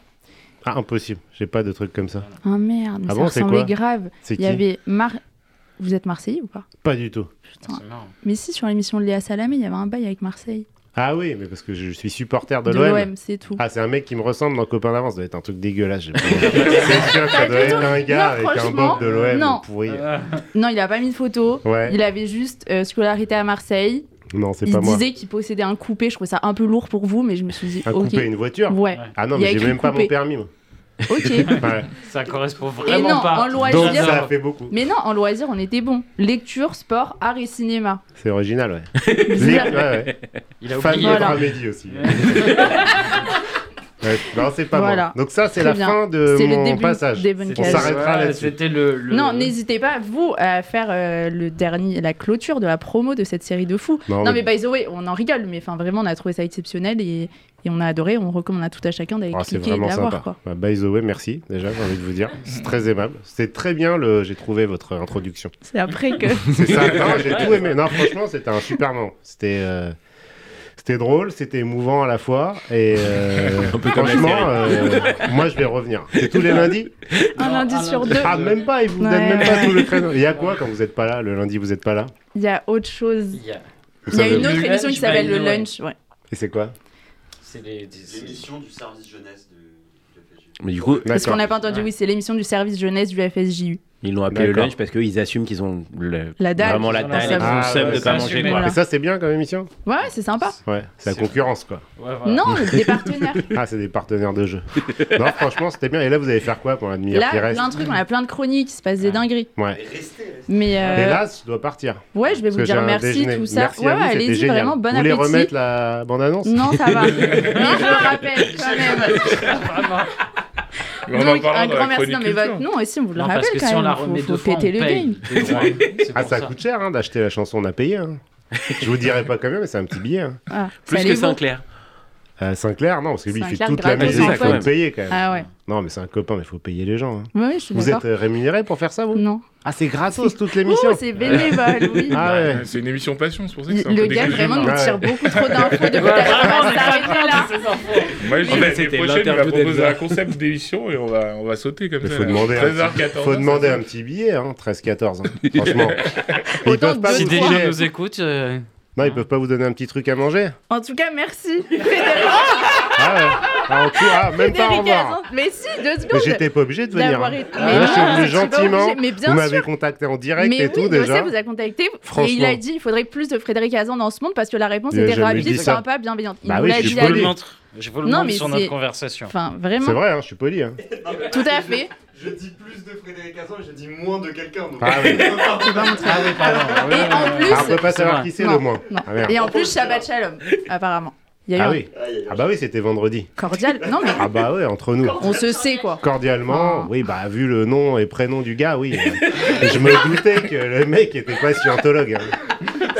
Ah, impossible, j'ai pas de truc comme ça. Ah merde, mais ça ressemblait grave. Il y avait Vous êtes Marseillais ou pas? Pas du tout. Putain. Mais si, sur l'émission de Léa Salamé, il y avait un bail avec Marseille. Ah oui, mais parce que je suis supporter de l'OM. De l'OM, c'est tout. Ah, c'est un mec qui me ressemble dans Copain d'avance, ça doit être un truc dégueulasse. C'est sûr, ça doit être un gars avec un bob de l'OM. Non, non, il a pas mis de photo. Ouais. Il avait juste scolarité à Marseille. Non, c'est pas moi. Il disait qu'il possédait un coupé, je trouvais ça un peu lourd pour vous, mais je me suis dit... Un coupé, une voiture? Ouais. Ah non, mais j'ai même pas mon permis, moi. Ok. Ouais. Ça correspond vraiment pas. En loisir, donc ça a fait beaucoup. Mais non, en loisir, on était bon. Lecture, sport, art et cinéma. C'est original, ouais. Il a oublié. Famille Dramédie aussi. Ouais, non, c'est pas bon. Donc ça, c'est très fin de mon passage. On s'arrêtera là-dessus. C'était Non, n'hésitez pas, vous, à faire la clôture de la promo de cette série de fous. Non, mais by the way, on en rigole, mais vraiment, on a trouvé ça exceptionnel et on a adoré. On recommande à tout à chacun d'aller cliquer et d'avoir. By the way, merci, déjà, j'ai envie de vous dire. C'est très aimable. C'était très bien, j'ai trouvé votre introduction. C'est après que... c'est ça, j'ai tout aimé. Non, franchement, c'était un super moment. C'était... C'était drôle, c'était émouvant à la fois, et franchement, moi je vais revenir. C'est tous les lundis ? Un lundi sur deux. Ah, même pas, ils vous donnent même pas tout le créneau. Il y a quoi quand vous n'êtes pas là, le lundi, vous n'êtes pas là ? Il y a autre chose. Il y a une autre émission qui s'appelle le Lunch, ouais. Et c'est quoi ? C'est l'émission du service jeunesse de FSJU. Mais du coup, parce qu'on n'a pas entendu, oui, c'est l'émission du service jeunesse du FSJU. Ils l'ont appelé le lunch parce qu'ils assument qu'ils ont vraiment la dalle et qu'ils ont seum de pas manger. Voilà. Et ça, c'est bien comme émission ? Ouais, c'est sympa. Ouais, c'est la concurrence, quoi. Ouais, voilà. Non, c'est des partenaires. Ah, c'est des partenaires de jeu. Non, franchement, c'était bien. Et là, vous allez faire quoi pour la demi-heure qui reste ? Là, plein de trucs, on a plein de chroniques, il se passe des dingueries. Ouais. Mais là, je dois partir. Ouais, je vais vous dire merci, tout ça. Merci, ouais, allez-y, vraiment, bon appétit. Vous voulez remettre la bande-annonce ? Non, ça va. Mais je le rappelle, quand même. Donc, un grand merci. Non, mais nous aussi, on vous le rappelle quand même. Si on la remet deux fois, on paye. Ah, ça coûte cher hein, d'acheter la chanson, on a payé. Hein. Je vous dirai pas quand même, mais c'est un petit billet. Hein. Ah, plus que Sinclair. Sinclair, non, parce que lui, il fait toute la musique, il faut le payer quand même. Ah ouais. Non, mais c'est un copain, mais il faut payer les gens. Hein. Oui, je suis d'accord. Vous êtes rémunéré pour faire ça, vous ? Non. Ah, c'est gratos, toute l'émission. Oh, c'est bénévole, oui. Ah, ouais. C'est une émission passion, c'est pour ça que c'est un peu dégueulasse. Le gars, vraiment, nous tire beaucoup trop d'infos depuis tout à l'heure. On va s'arrêter là. Moi, je vais l'année prochaine, il va proposer un concept d'émission et on va sauter comme ça. Il faut demander un petit billet, 13-14, franchement. Ils peuvent pas nous filer. Si nous écoutent... Non, ils peuvent pas vous donner un petit truc à manger ? En tout cas, merci. Ah ouais. En tout cas, même pas au revoir. Mais si, 2 secondes. Mais j'étais pas obligé de venir. Hein. Mais là, je suis gentiment. Vous m'avez contacté en direct mais et oui, tout déjà. Mais oui, vous a contacté. Et il a dit, il faudrait plus de Frédéric Hazan dans ce monde parce que la réponse était rapide, sympa, bienveillante. Il l'a dit. Je vous le montre sur notre conversation. Enfin, vraiment. C'est vrai, hein, je suis poli. Hein. Tout à fait. Je dis plus de Frédéric Hazan et je dis moins de quelqu'un. Donc pardon. Et en plus, on peut pas savoir qui c'est le moins. Et en plus, Shabbat Shalom, apparemment. Ah oui. Ah bah oui, c'était vendredi. Cordial. Non mais ah bah ouais, entre nous. On se sait quoi. Cordialement. Oui, bah vu le nom et prénom du gars, oui. Je me doutais que le mec était pas scientologue. Hein.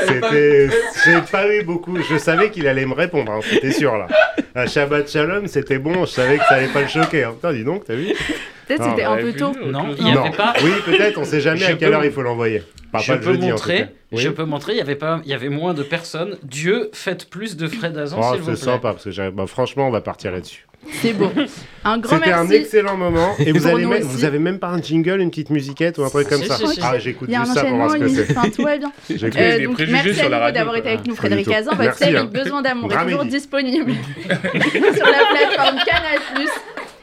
C'était j'ai pas eu beaucoup, je savais qu'il allait me répondre, hein. C'était sûr là. À Shabbat Shalom, c'était bon, je savais que ça allait pas le choquer. Hein. Putain, dis donc, t'as vu ? Peut-être c'était un peu tôt. Non, il y avait pas. Oui, peut-être, on sait jamais à quelle heure il faut l'envoyer. Je peux montrer, il y avait moins de personnes. Dieu, faites plus de frais d'azan, s'il vous plaît. C'est sympa, parce que franchement, on va partir là-dessus. C'est bon. Un grand merci. C'était un excellent moment. Et vous avez même pas un jingle, une petite musiquette ou un truc comme ça. Ah, j'écoute juste ça pour voir ce que c'est. Donc, merci à vous d'avoir été avec nous, Frédéric Hazan. Votre série Besoin d'amour est toujours disponible sur la plateforme Canal+.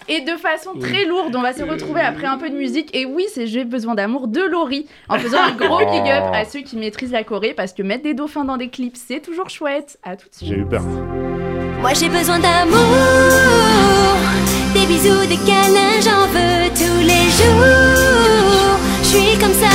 Et de façon très lourde, on va se retrouver après un peu de musique. Et oui, c'est J'ai besoin d'amour de Laurie. En faisant un gros big up à ceux qui maîtrisent la Corée. Parce que mettre des dauphins dans des clips, c'est toujours chouette. À tout de suite. J'ai eu peur. Moi j'ai besoin d'amour. Des bisous, des câlins, j'en veux tous les jours. Je suis comme ça.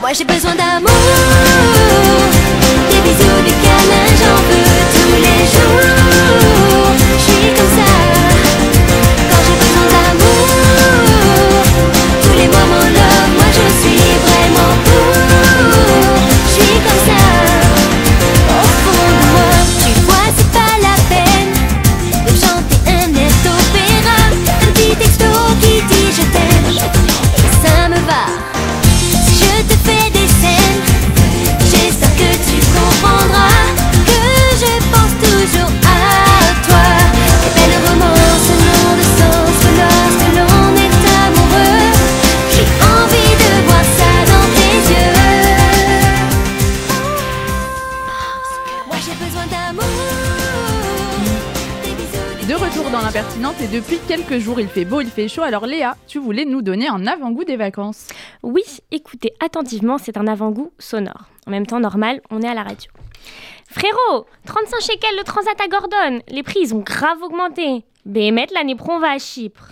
Moi j'ai besoin d'amour, des bisous, des câlins, j'en veux tous les jours. Je suis comme ça, quand j'ai besoin d'amour. Tous les moments là, moi je suis vraiment pour. Je suis comme ça, au fond de moi. Tu vois c'est pas la peine de chanter un air d'opéra. Un petit texto qui dit je t'aime, ça me va. Je te fais des scènes et depuis quelques jours il fait beau, il fait chaud, alors Léa, tu voulais nous donner un avant-goût des vacances. Oui, écoutez attentivement, c'est un avant-goût sonore. En même temps, normal, on est à la radio. Frérot, 35 shekels le transat à Gordon, les prix ils ont grave augmenté. Béhémeth, l'année pro, on va à Chypre.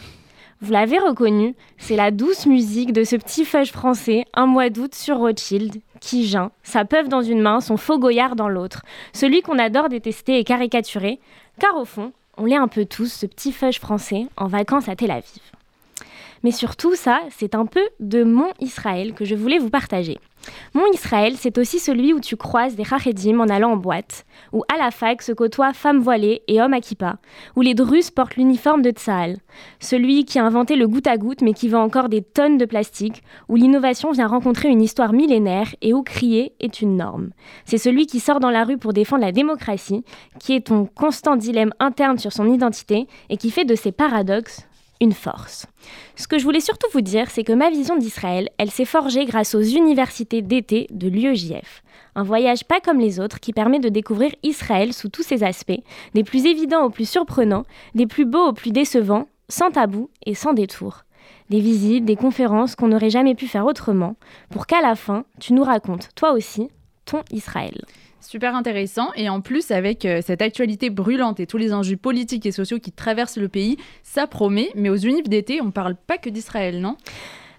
Vous l'avez reconnu, c'est la douce musique de ce petit feuge français, un mois d'août sur Rothschild, qui geint, sa peuve dans une main, son faux goyard dans l'autre, celui qu'on adore détester et caricaturer, car au fond, on l'est un peu tous, ce petit feuge français, en vacances à Tel Aviv. Mais surtout ça, c'est un peu de mon Israël que je voulais vous partager. Mon Israël, c'est aussi celui où tu croises des haredim en allant en boîte, où à la fac se côtoient femmes voilées et hommes à kippa, où les drus portent l'uniforme de Tsahal, celui qui a inventé le goutte à goutte mais qui vend encore des tonnes de plastique, où l'innovation vient rencontrer une histoire millénaire et où crier est une norme. C'est celui qui sort dans la rue pour défendre la démocratie, qui est ton constant dilemme interne sur son identité et qui fait de ses paradoxes une force. Ce que je voulais surtout vous dire, c'est que ma vision d'Israël, elle s'est forgée grâce aux universités d'été de l'UEJF. Un voyage pas comme les autres qui permet de découvrir Israël sous tous ses aspects, des plus évidents aux plus surprenants, des plus beaux aux plus décevants, sans tabou et sans détour. Des visites, des conférences qu'on n'aurait jamais pu faire autrement, pour qu'à la fin, tu nous racontes, toi aussi, ton Israël. Super intéressant et en plus avec cette actualité brûlante et tous les enjeux politiques et sociaux qui traversent le pays, ça promet, mais aux univers d'été, on ne parle pas que d'Israël, non ?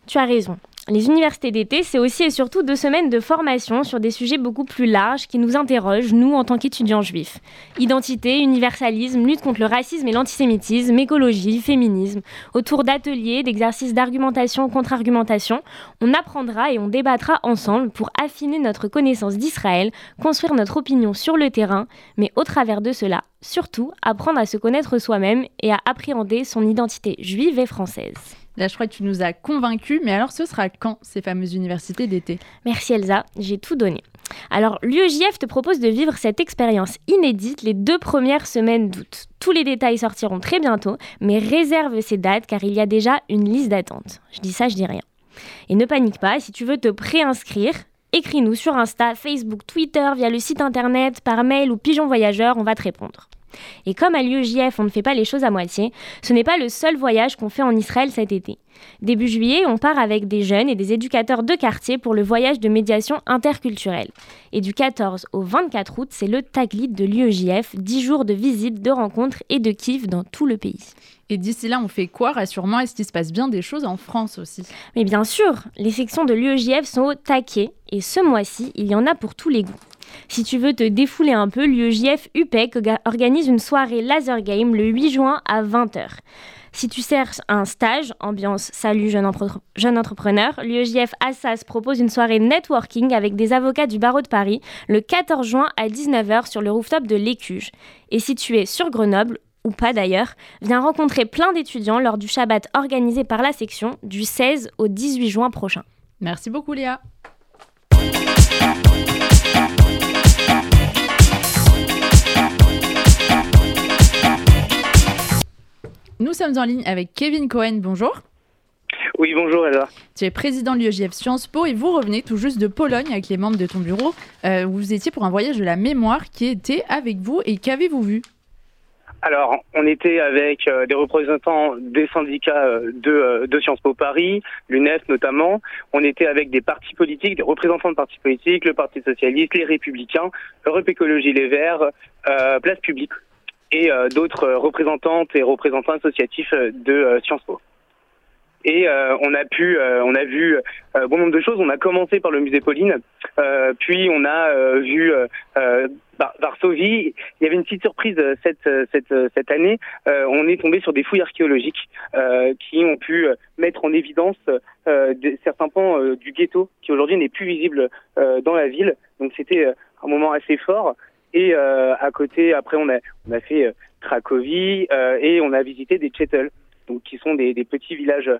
Tu as raison. Les universités d'été, c'est aussi et surtout 2 semaines de formation sur des sujets beaucoup plus larges qui nous interrogent, nous, en tant qu'étudiants juifs. Identité, universalisme, lutte contre le racisme et l'antisémitisme, écologie, féminisme. Autour d'ateliers, d'exercices d'argumentation, contre-argumentation, on apprendra et on débattra ensemble pour affiner notre connaissance d'Israël, construire notre opinion sur le terrain, mais au travers de cela, surtout, apprendre à se connaître soi-même et à appréhender son identité juive et française. Là, je crois que tu nous as convaincus, mais alors ce sera quand, ces fameuses universités d'été ? Merci Elsa, j'ai tout donné. Alors, l'UEJF te propose de vivre cette expérience inédite les 2 premières semaines d'août. Tous les détails sortiront très bientôt, mais réserve ces dates car il y a déjà une liste d'attente. Je dis ça, je dis rien. Et ne panique pas, si tu veux te préinscrire, écris-nous sur Insta, Facebook, Twitter, via le site internet, par mail ou pigeon voyageur, on va te répondre. Et comme à l'UEJF, on ne fait pas les choses à moitié, ce n'est pas le seul voyage qu'on fait en Israël cet été. Début juillet, on part avec des jeunes et des éducateurs de quartier pour le voyage de médiation interculturelle. Et du 14 au 24 août, c'est le Taglit de l'UEJF, 10 jours de visites, de rencontres et de kiff dans tout le pays. Et d'ici là, on fait quoi ? Rassure-moi, est-ce qu'il se passe bien des choses en France aussi ? Mais bien sûr, les sections de l'UEJF sont au taquet et ce mois-ci, il y en a pour tous les goûts. Si tu veux te défouler un peu, l'UEJF UPEC organise une soirée laser game le 8 juin à 20h. Si tu cherches un stage, ambiance salut jeune entrepreneur, l'UEJF Assas propose une soirée networking avec des avocats du barreau de Paris le 14 juin à 19h sur le rooftop de l'Écuge. Et si tu es sur Grenoble, ou pas d'ailleurs, viens rencontrer plein d'étudiants lors du Shabbat organisé par la section du 16 au 18 juin prochain. Merci beaucoup Léa. Nous sommes en ligne avec Kevin Cohen, bonjour. Oui, bonjour Elsa. Tu es président de l'UEJF Sciences Po et vous revenez tout juste de Pologne avec les membres de ton bureau où vous étiez pour un voyage de la mémoire qui était avec vous et qu'avez-vous vu ? Alors, on était avec des représentants des syndicats de Sciences Po Paris, l'UNEF notamment. On était avec des partis politiques, des représentants de partis politiques, le Parti Socialiste, les Républicains, Europe Écologie Les Verts, Place Publique. Et d'autres représentantes et représentants associatifs de Sciences Po. Et on a vu bon nombre de choses. On a commencé par le musée POLIN, puis on a vu Varsovie. Il y avait une petite surprise cette année. On est tombé sur des fouilles archéologiques qui ont pu mettre en évidence certains pans du ghetto qui aujourd'hui n'est plus visible dans la ville. Donc c'était un moment assez fort. Et à côté, après, on a fait Cracovie et on a visité des tchettels, donc qui sont des petits villages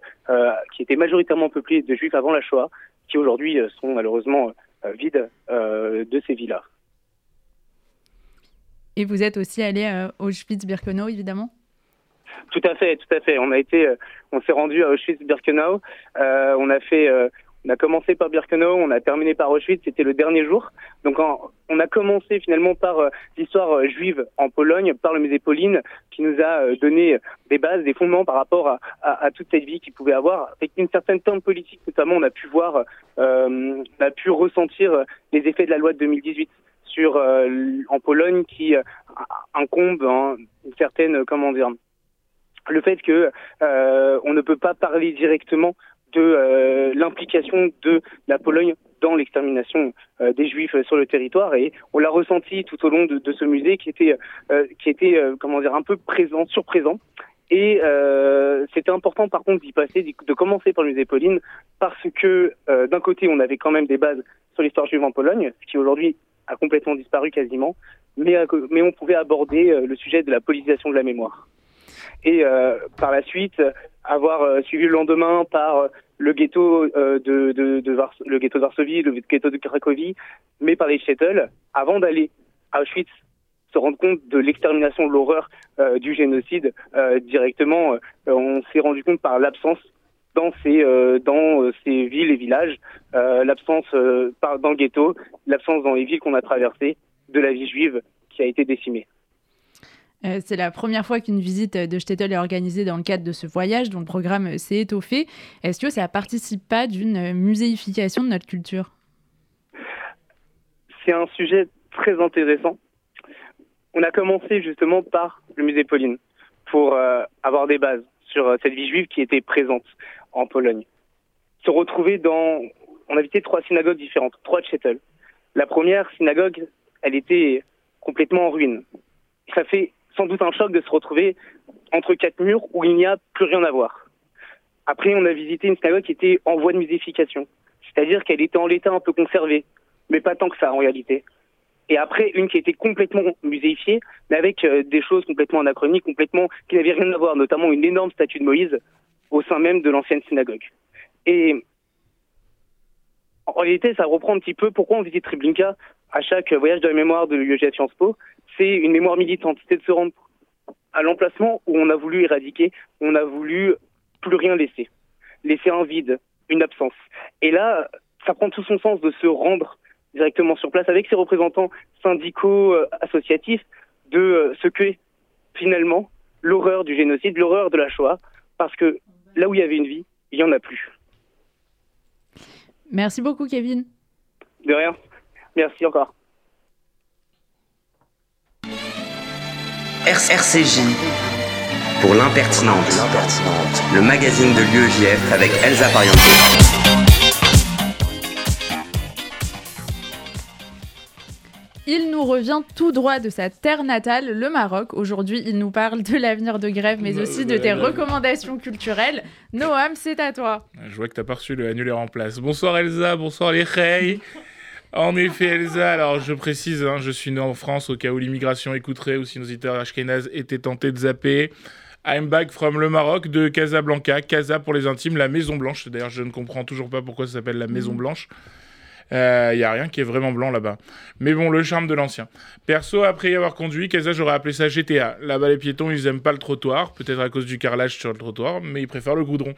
qui étaient majoritairement peuplés de juifs avant la Shoah, qui aujourd'hui sont malheureusement vides de ces villas. Et vous êtes aussi allé à Auschwitz-Birkenau, évidemment ? Tout à fait. On s'est rendu à Auschwitz-Birkenau. On a fait On a commencé par Birkenau, on a terminé par Auschwitz, c'était le dernier jour. Donc on a commencé finalement par l'histoire juive en Pologne, par le musée POLIN, qui nous a donné des bases, des fondements par rapport à toute cette vie qu'ils pouvaient avoir. Avec une certaine teinte politique, notamment, on a pu voir, on a pu ressentir les effets de la loi de 2018 sur en Pologne qui incombe une certaine, comment dire, le fait que on ne peut pas parler directement de l'implication de la Pologne dans l'extermination des Juifs sur le territoire, et on l'a ressenti tout au long de ce musée qui était comment dire, un peu surprésent. Et c'était important par contre d'y passer, de commencer par le musée POLIN, parce que d'un côté on avait quand même des bases sur l'histoire juive en Pologne, ce qui aujourd'hui a complètement disparu quasiment, mais on pouvait aborder le sujet de la politisation de la mémoire. Et par la suite, avoir suivi le lendemain par le ghetto le ghetto de Varsovie, le ghetto de Cracovie, mais par les shtetls, avant d'aller à Auschwitz, se rendre compte de l'extermination, de l'horreur du génocide directement. On s'est rendu compte par l'absence dans ces villes et villages, l'absence dans le ghetto, l'absence dans les villes qu'on a traversées de la vie juive qui a été décimée. C'est la première fois qu'une visite de shtetl est organisée dans le cadre de ce voyage, dont le programme s'est étoffé. Est-ce que ça participe pas d'une muséification de notre culture ? C'est un sujet très intéressant. On a commencé justement par le musée POLIN pour avoir des bases sur cette vie juive qui était présente en Pologne. Se retrouver on a visité 3 synagogues différentes, 3 shtetls. La première synagogue, elle était complètement en ruine. Ça fait sans doute un choc de se retrouver entre 4 murs où il n'y a plus rien à voir. Après, on a visité une synagogue qui était en voie de muséification, c'est-à-dire qu'elle était en l'état un peu conservé, mais pas tant que ça en réalité. Et après, une qui était complètement muséifiée, mais avec des choses complètement anachroniques, qui n'avaient rien à voir, notamment une énorme statue de Moïse au sein même de l'ancienne synagogue. Et en réalité, ça reprend un petit peu pourquoi on visite Treblinka à chaque voyage de la mémoire de l'UEG à Sciences Po. C'est une mémoire militante, c'est de se rendre à l'emplacement où on a voulu éradiquer, on a voulu plus rien laisser un vide, une absence. Et là, ça prend tout son sens de se rendre directement sur place avec ses représentants syndicaux, associatifs, de ce qu'est finalement l'horreur du génocide, l'horreur de la Shoah, parce que là où il y avait une vie, il n'y en a plus. Merci beaucoup, Kevin. De rien. Merci encore. RCJ pour l'impertinente, le magazine de l'UEJF avec Elsa Pariente. Il nous revient tout droit de sa terre natale, le Maroc. Aujourd'hui, il nous parle de l'avenir de grève, mais aussi de tes recommandations culturelles. Noam, c'est à toi. Je vois que t'as pas reçu le annulaire en place. Bonsoir Elsa, bonsoir les reilles. En effet, Elsa, alors je précise, je suis né en France au cas où l'immigration écouterait ou si nos auditeurs ashkénazes étaient tentés de zapper. I'm back from le Maroc, de Casablanca, Casa pour les intimes, la Maison Blanche. D'ailleurs, je ne comprends toujours pas pourquoi ça s'appelle la Maison Blanche. Il n'y a rien qui est vraiment blanc là-bas. Mais bon, le charme de l'ancien. Perso, après y avoir conduit, Casa, j'aurais appelé ça GTA. Là-bas, les piétons, ils n'aiment pas le trottoir, peut-être à cause du carrelage sur le trottoir, mais ils préfèrent le goudron.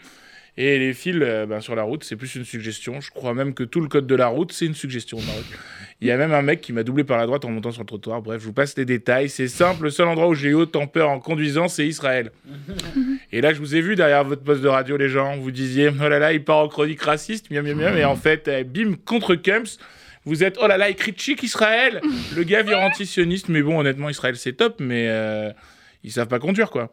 Et les fils sur la route, c'est plus une suggestion. Je crois même que tout le code de la route, c'est une suggestion au Maroc. Il y a même un mec qui m'a doublé par la droite en montant sur le trottoir. Bref, je vous passe les détails. C'est simple, le seul endroit où j'ai eu autant peur en conduisant, c'est Israël. Et là, je vous ai vu derrière votre poste de radio, les gens. Vous disiez, oh là là, il part en chronique raciste, miam miam miam. Et en fait, bim, contre Kemps. Vous êtes, oh là là, il critique Israël. Le gars vire antisioniste. Mais bon, honnêtement, Israël, c'est top, mais... Ils savent pas conduire, quoi.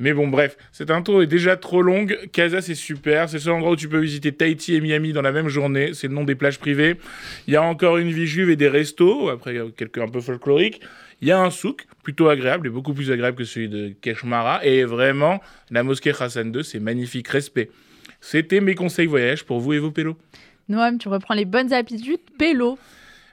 Mais bon, bref, cette intro est déjà trop longue. Casa, c'est super. C'est le seul endroit où tu peux visiter Tahiti et Miami dans la même journée. C'est le nom des plages privées. Il y a encore une vie juive et des restos, après quelques un peu folkloriques. Il y a un souk, plutôt agréable et beaucoup plus agréable que celui de Keshmara. Et vraiment, la mosquée Hassan II, c'est magnifique, respect. C'était mes conseils voyage pour vous et vos pélos. Noam, tu reprends les bonnes habitudes, pélos.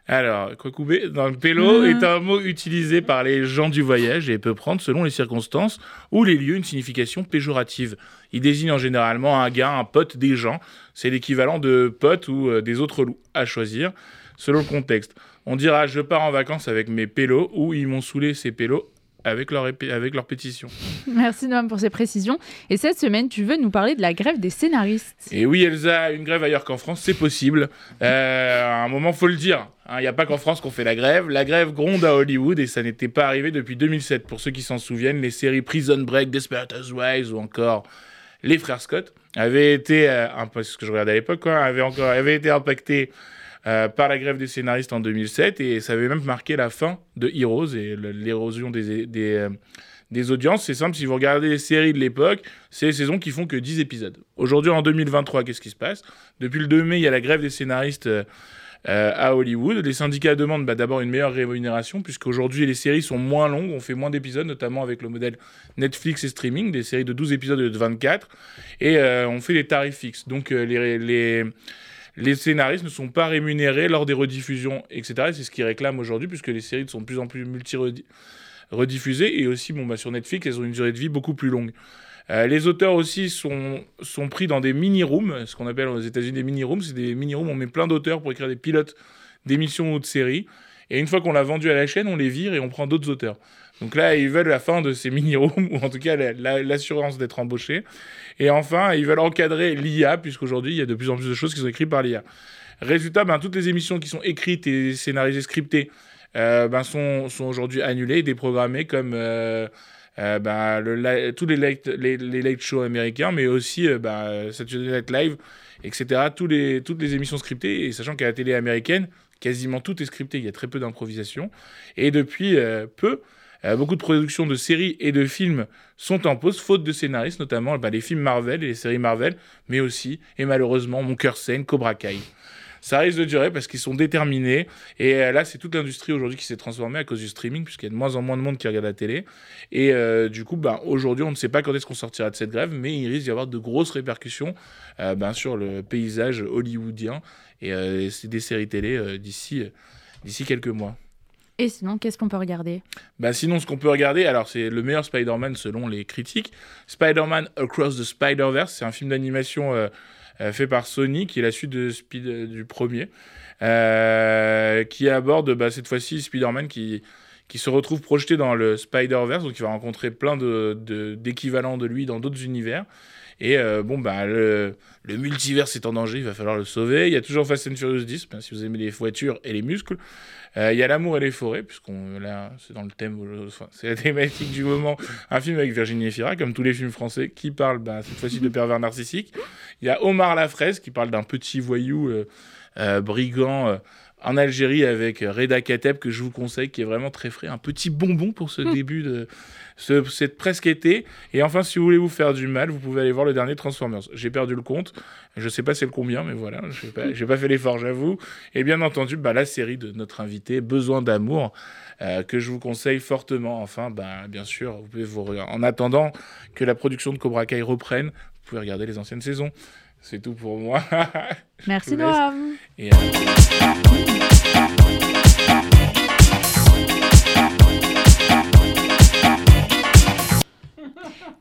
Alors, Kwakoubé, dans le pélo est un mot utilisé par les gens du voyage et peut prendre, selon les circonstances ou les lieux, une signification péjorative. Il désigne en généralement un gars, un pote des gens. C'est l'équivalent de pote ou des autres loups à choisir, selon le contexte. On dira « je pars en vacances avec mes pélos » ou « ils m'ont saoulé ces pélos » avec leur pétition. Merci Noam pour ces précisions. Et cette semaine, tu veux nous parler de la grève des scénaristes. Et oui Elsa, une grève ailleurs qu'en France, c'est possible. À un moment, faut le dire. Il n'y a pas qu'en France qu'on fait la grève. La grève gronde à Hollywood et ça n'était pas arrivé depuis 2007. Pour ceux qui s'en souviennent, les séries Prison Break, Desperate Housewives ou encore Les Frères Scott avaient été, ce que je regardais à l'époque, quoi, avaient été impactées par la grève des scénaristes en 2007 et ça avait même marqué la fin de Heroes et l'érosion des audiences. C'est simple, si vous regardez les séries de l'époque, c'est les saisons qui font que 10 épisodes. Aujourd'hui, en 2023, qu'est-ce qui se passe ? Depuis le 2 mai, il y a la grève des scénaristes à Hollywood. Les syndicats demandent d'abord une meilleure rémunération, puisqu'aujourd'hui les séries sont moins longues, on fait moins d'épisodes, notamment avec le modèle Netflix et streaming, des séries de 12 épisodes et de 24, et on fait des tarifs fixes. Donc les scénaristes ne sont pas rémunérés lors des rediffusions, etc. Et c'est ce qu'ils réclament aujourd'hui, puisque les séries sont de plus en plus multi-rediffusées, et aussi sur Netflix, elles ont une durée de vie beaucoup plus longue. Les auteurs aussi sont pris dans des mini-rooms, ce qu'on appelle aux États-Unis des mini-rooms. C'est des mini-rooms où on met plein d'auteurs pour écrire des pilotes d'émissions ou de séries. Et une fois qu'on l'a vendu à la chaîne, on les vire et on prend d'autres auteurs. Donc là, ils veulent la fin de ces mini-rooms, ou en tout cas l'assurance d'être embauchés. Et enfin, ils veulent encadrer l'IA, puisqu'aujourd'hui, il y a de plus en plus de choses qui sont écrites par l'IA. Résultat, toutes les émissions qui sont écrites et scénarisées, scriptées, sont aujourd'hui annulées, déprogrammées comme... tous les late shows américains, mais aussi Saturday Night Live, etc. Toutes les émissions scriptées, et sachant qu'à la télé américaine, quasiment tout est scripté, il y a très peu d'improvisation. Et depuis beaucoup de productions de séries et de films sont en pause, faute de scénaristes, notamment les films Marvel et les séries Marvel, mais aussi, et malheureusement, mon cœur saigne, Cobra Kai. Ça risque de durer parce qu'ils sont déterminés. Et là, c'est toute l'industrie aujourd'hui qui s'est transformée à cause du streaming, puisqu'il y a de moins en moins de monde qui regarde la télé. Et aujourd'hui, on ne sait pas quand est-ce qu'on sortira de cette grève, mais il risque d'y avoir de grosses répercussions sur le paysage hollywoodien et des séries télé d'ici quelques mois. Et sinon, qu'est-ce qu'on peut regarder ? Sinon, ce qu'on peut regarder, alors c'est le meilleur Spider-Man selon les critiques. Spider-Man Across the Spider-Verse, c'est un film d'animation... fait par Sony, qui est la suite du premier, qui aborde cette fois-ci Spider-Man qui se retrouve projeté dans le Spider-Verse, donc il va rencontrer plein d'équivalents de lui dans d'autres univers. Et le multivers est en danger, il va falloir le sauver. Il y a toujours Fast and Furious 10, si vous aimez les voitures et les muscles. Il y a l'amour et les forêts, c'est dans le thème, c'est la thématique du moment. Un film avec Virginie Efira, comme tous les films français, qui parle cette fois-ci de pervers narcissiques. Il y a Omar la Fraise, qui parle d'un petit voyou brigand en Algérie avec Reda Kateb, que je vous conseille, qui est vraiment très frais. Un petit bonbon pour ce début de cette presque été. Et enfin, si vous voulez vous faire du mal, vous pouvez aller voir le dernier Transformers. J'ai perdu le compte. Je sais pas c'est le combien, mais voilà, j'ai pas fait l'effort, j'avoue. Et bien entendu, la série de notre invité, Besoin d'amour, que je vous conseille fortement. Enfin, bien sûr, vous pouvez en attendant que la production de Cobra Kai reprenne, vous pouvez regarder les anciennes saisons. C'est tout pour moi. Merci Noam. Et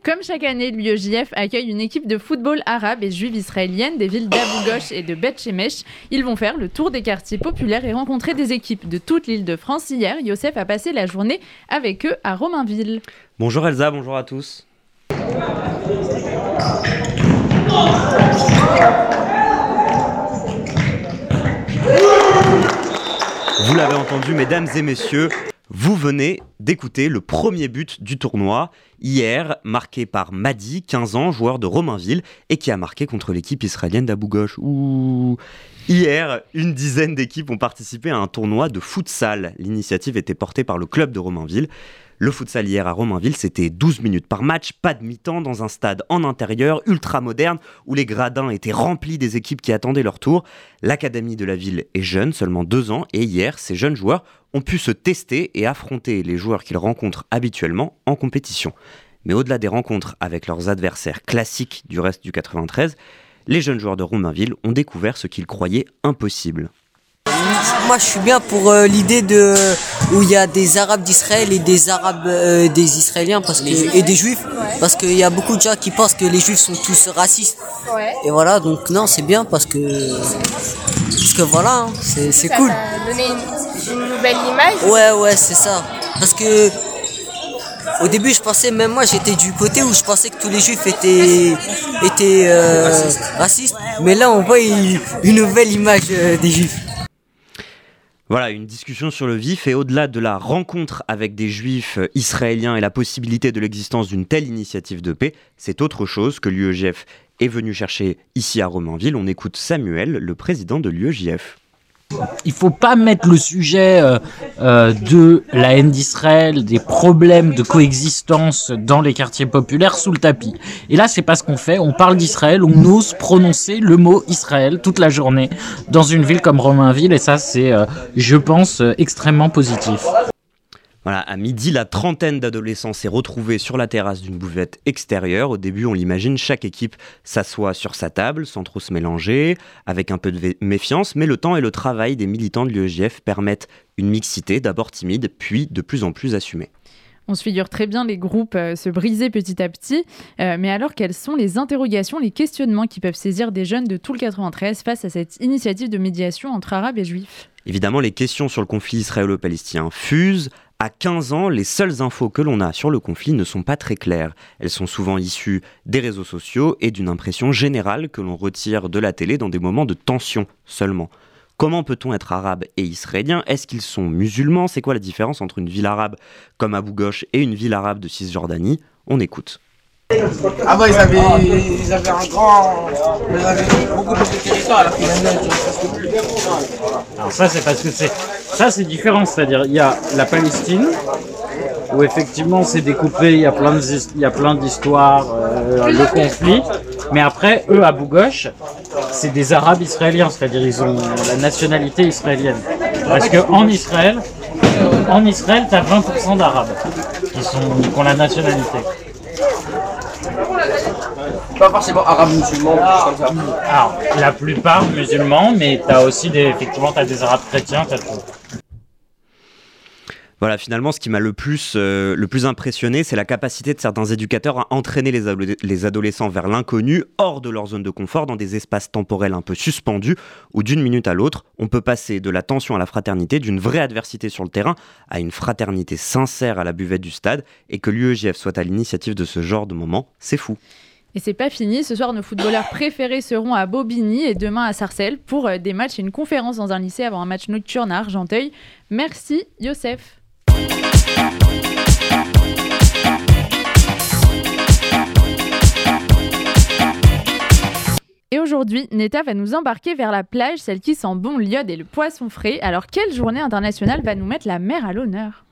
comme chaque année, l'UEJF accueille une équipe de football arabe et juive israélienne des villes d'Abou Ghosh et de Beth Shemesh. Ils vont faire le tour des quartiers populaires et rencontrer des équipes de toute l'île de France. Hier, Yosef a passé la journée avec eux à Romainville. Bonjour Elsa, bonjour à tous. Vous l'avez entendu, mesdames et messieurs, vous venez d'écouter le premier but du tournoi, hier, marqué par Madi, 15 ans, joueur de Romainville, et qui a marqué contre l'équipe israélienne d'Abou Ghosh. Hier, une dizaine d'équipes ont participé à un tournoi de futsal. L'initiative était portée par le club de Romainville. Le futsal hier à Romainville, c'était 12 minutes par match, pas de mi-temps, dans un stade en intérieur, ultra moderne, où les gradins étaient remplis des équipes qui attendaient leur tour. L'académie de la ville est jeune, seulement 2 ans, et hier, ces jeunes joueurs ont pu se tester et affronter les joueurs qu'ils rencontrent habituellement en compétition. Mais au-delà des rencontres avec leurs adversaires classiques du reste du 93, les jeunes joueurs de Romainville ont découvert ce qu'ils croyaient impossible. Moi je suis bien pour l'idée de où il y a des Arabes d'Israël et des Arabes des Israéliens et des Juifs, parce qu'il y a beaucoup de gens qui pensent que les Juifs sont tous racistes. Et voilà, donc non, c'est bien parce que voilà, c'est cool. Ça a donné une nouvelle image. Ouais, c'est ça. Parce que Au début, je pensais, même moi, j'étais du côté où je pensais que tous les juifs étaient racistes. Mais là, on voit une nouvelle image des juifs. Voilà, une discussion sur le vif, et au-delà de la rencontre avec des juifs israéliens et la possibilité de l'existence d'une telle initiative de paix, c'est autre chose que l'UEJF est venu chercher ici à Romainville. On écoute Samuel, le président de l'UEJF. Il ne faut pas mettre le sujet de la haine d'Israël, des problèmes de coexistence dans les quartiers populaires sous le tapis. Et là, c'est pas ce qu'on fait. On parle d'Israël, on ose prononcer le mot Israël toute la journée dans une ville comme Romainville. Et ça, c'est, je pense, extrêmement positif. Voilà, à midi, la trentaine d'adolescents s'est retrouvée sur la terrasse d'une buvette extérieure. Au début, on l'imagine, chaque équipe s'assoit sur sa table, sans trop se mélanger, avec un peu de méfiance. Mais le temps et le travail des militants de l'UEJF permettent une mixité, d'abord timide, puis de plus en plus assumée. On se figure très bien les groupes se briser petit à petit. Mais alors, quelles sont les interrogations, les questionnements qui peuvent saisir des jeunes de tout le 93 face à cette initiative de médiation entre Arabes et Juifs ? Évidemment, les questions sur le conflit israélo-palestinien fusent. À 15 ans, les seules infos que l'on a sur le conflit ne sont pas très claires. Elles sont souvent issues des réseaux sociaux et d'une impression générale que l'on retire de la télé dans des moments de tension seulement. Comment peut-on être arabe et israélien ? Est-ce qu'ils sont musulmans ? C'est quoi la différence entre une ville arabe comme Abou Ghosh et une ville arabe de Cisjordanie ? On écoute. Avant, ils avaient beaucoup de territoire, alors qu'ils n'en plus. Alors ça, c'est parce que ça, c'est différent. C'est-à-dire, il y a la Palestine, où effectivement, c'est découpé, il y a plein d'histoires, le conflit. Mais après, eux, à Abou Ghosh, c'est des Arabes israéliens. C'est-à-dire, ils ont la nationalité israélienne. Parce qu'en Israël, tu as 20% d'Arabes qui ont la nationalité. Pas forcément arabes musulmans, comme ça. Alors, la plupart musulmans, mais t'as aussi effectivement, t'as des arabes chrétiens, t'as tout. Voilà, finalement, ce qui m'a le plus impressionné, c'est la capacité de certains éducateurs à entraîner les adolescents vers l'inconnu, hors de leur zone de confort, dans des espaces temporels un peu suspendus, où d'une minute à l'autre, on peut passer de la tension à la fraternité, d'une vraie adversité sur le terrain, à une fraternité sincère à la buvette du stade, et que l'UEJF soit à l'initiative de ce genre de moment, c'est fou. Et c'est pas fini, ce soir nos footballeurs préférés seront à Bobigny et demain à Sarcelles pour des matchs et une conférence dans un lycée avant un match nocturne à Argenteuil. Merci Yosef. Et aujourd'hui, Neta va nous embarquer vers la plage, celle qui sent bon l'iode et le poisson frais. Alors quelle journée internationale va nous mettre la mer à l'honneur ?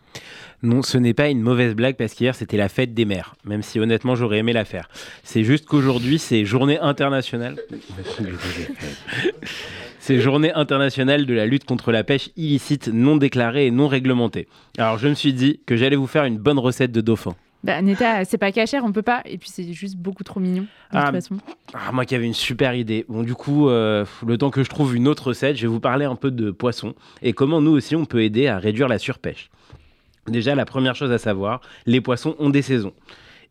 Non, ce n'est pas une mauvaise blague parce qu'hier c'était la fête des mères, même si honnêtement j'aurais aimé la faire. C'est juste qu'aujourd'hui c'est journée internationale. C'est journée internationale de la lutte contre la pêche illicite, non déclarée et non réglementée. Alors je me suis dit que j'allais vous faire une bonne recette de dauphin. Bah, Neta, c'est pas cachère, on peut pas. Et puis c'est juste beaucoup trop mignon, de toute façon. Ah, moi qui avais une super idée. Bon, du coup, le temps que je trouve une autre recette, je vais vous parler un peu de poisson et comment nous aussi on peut aider à réduire la surpêche. Déjà, la première chose à savoir, les poissons ont des saisons.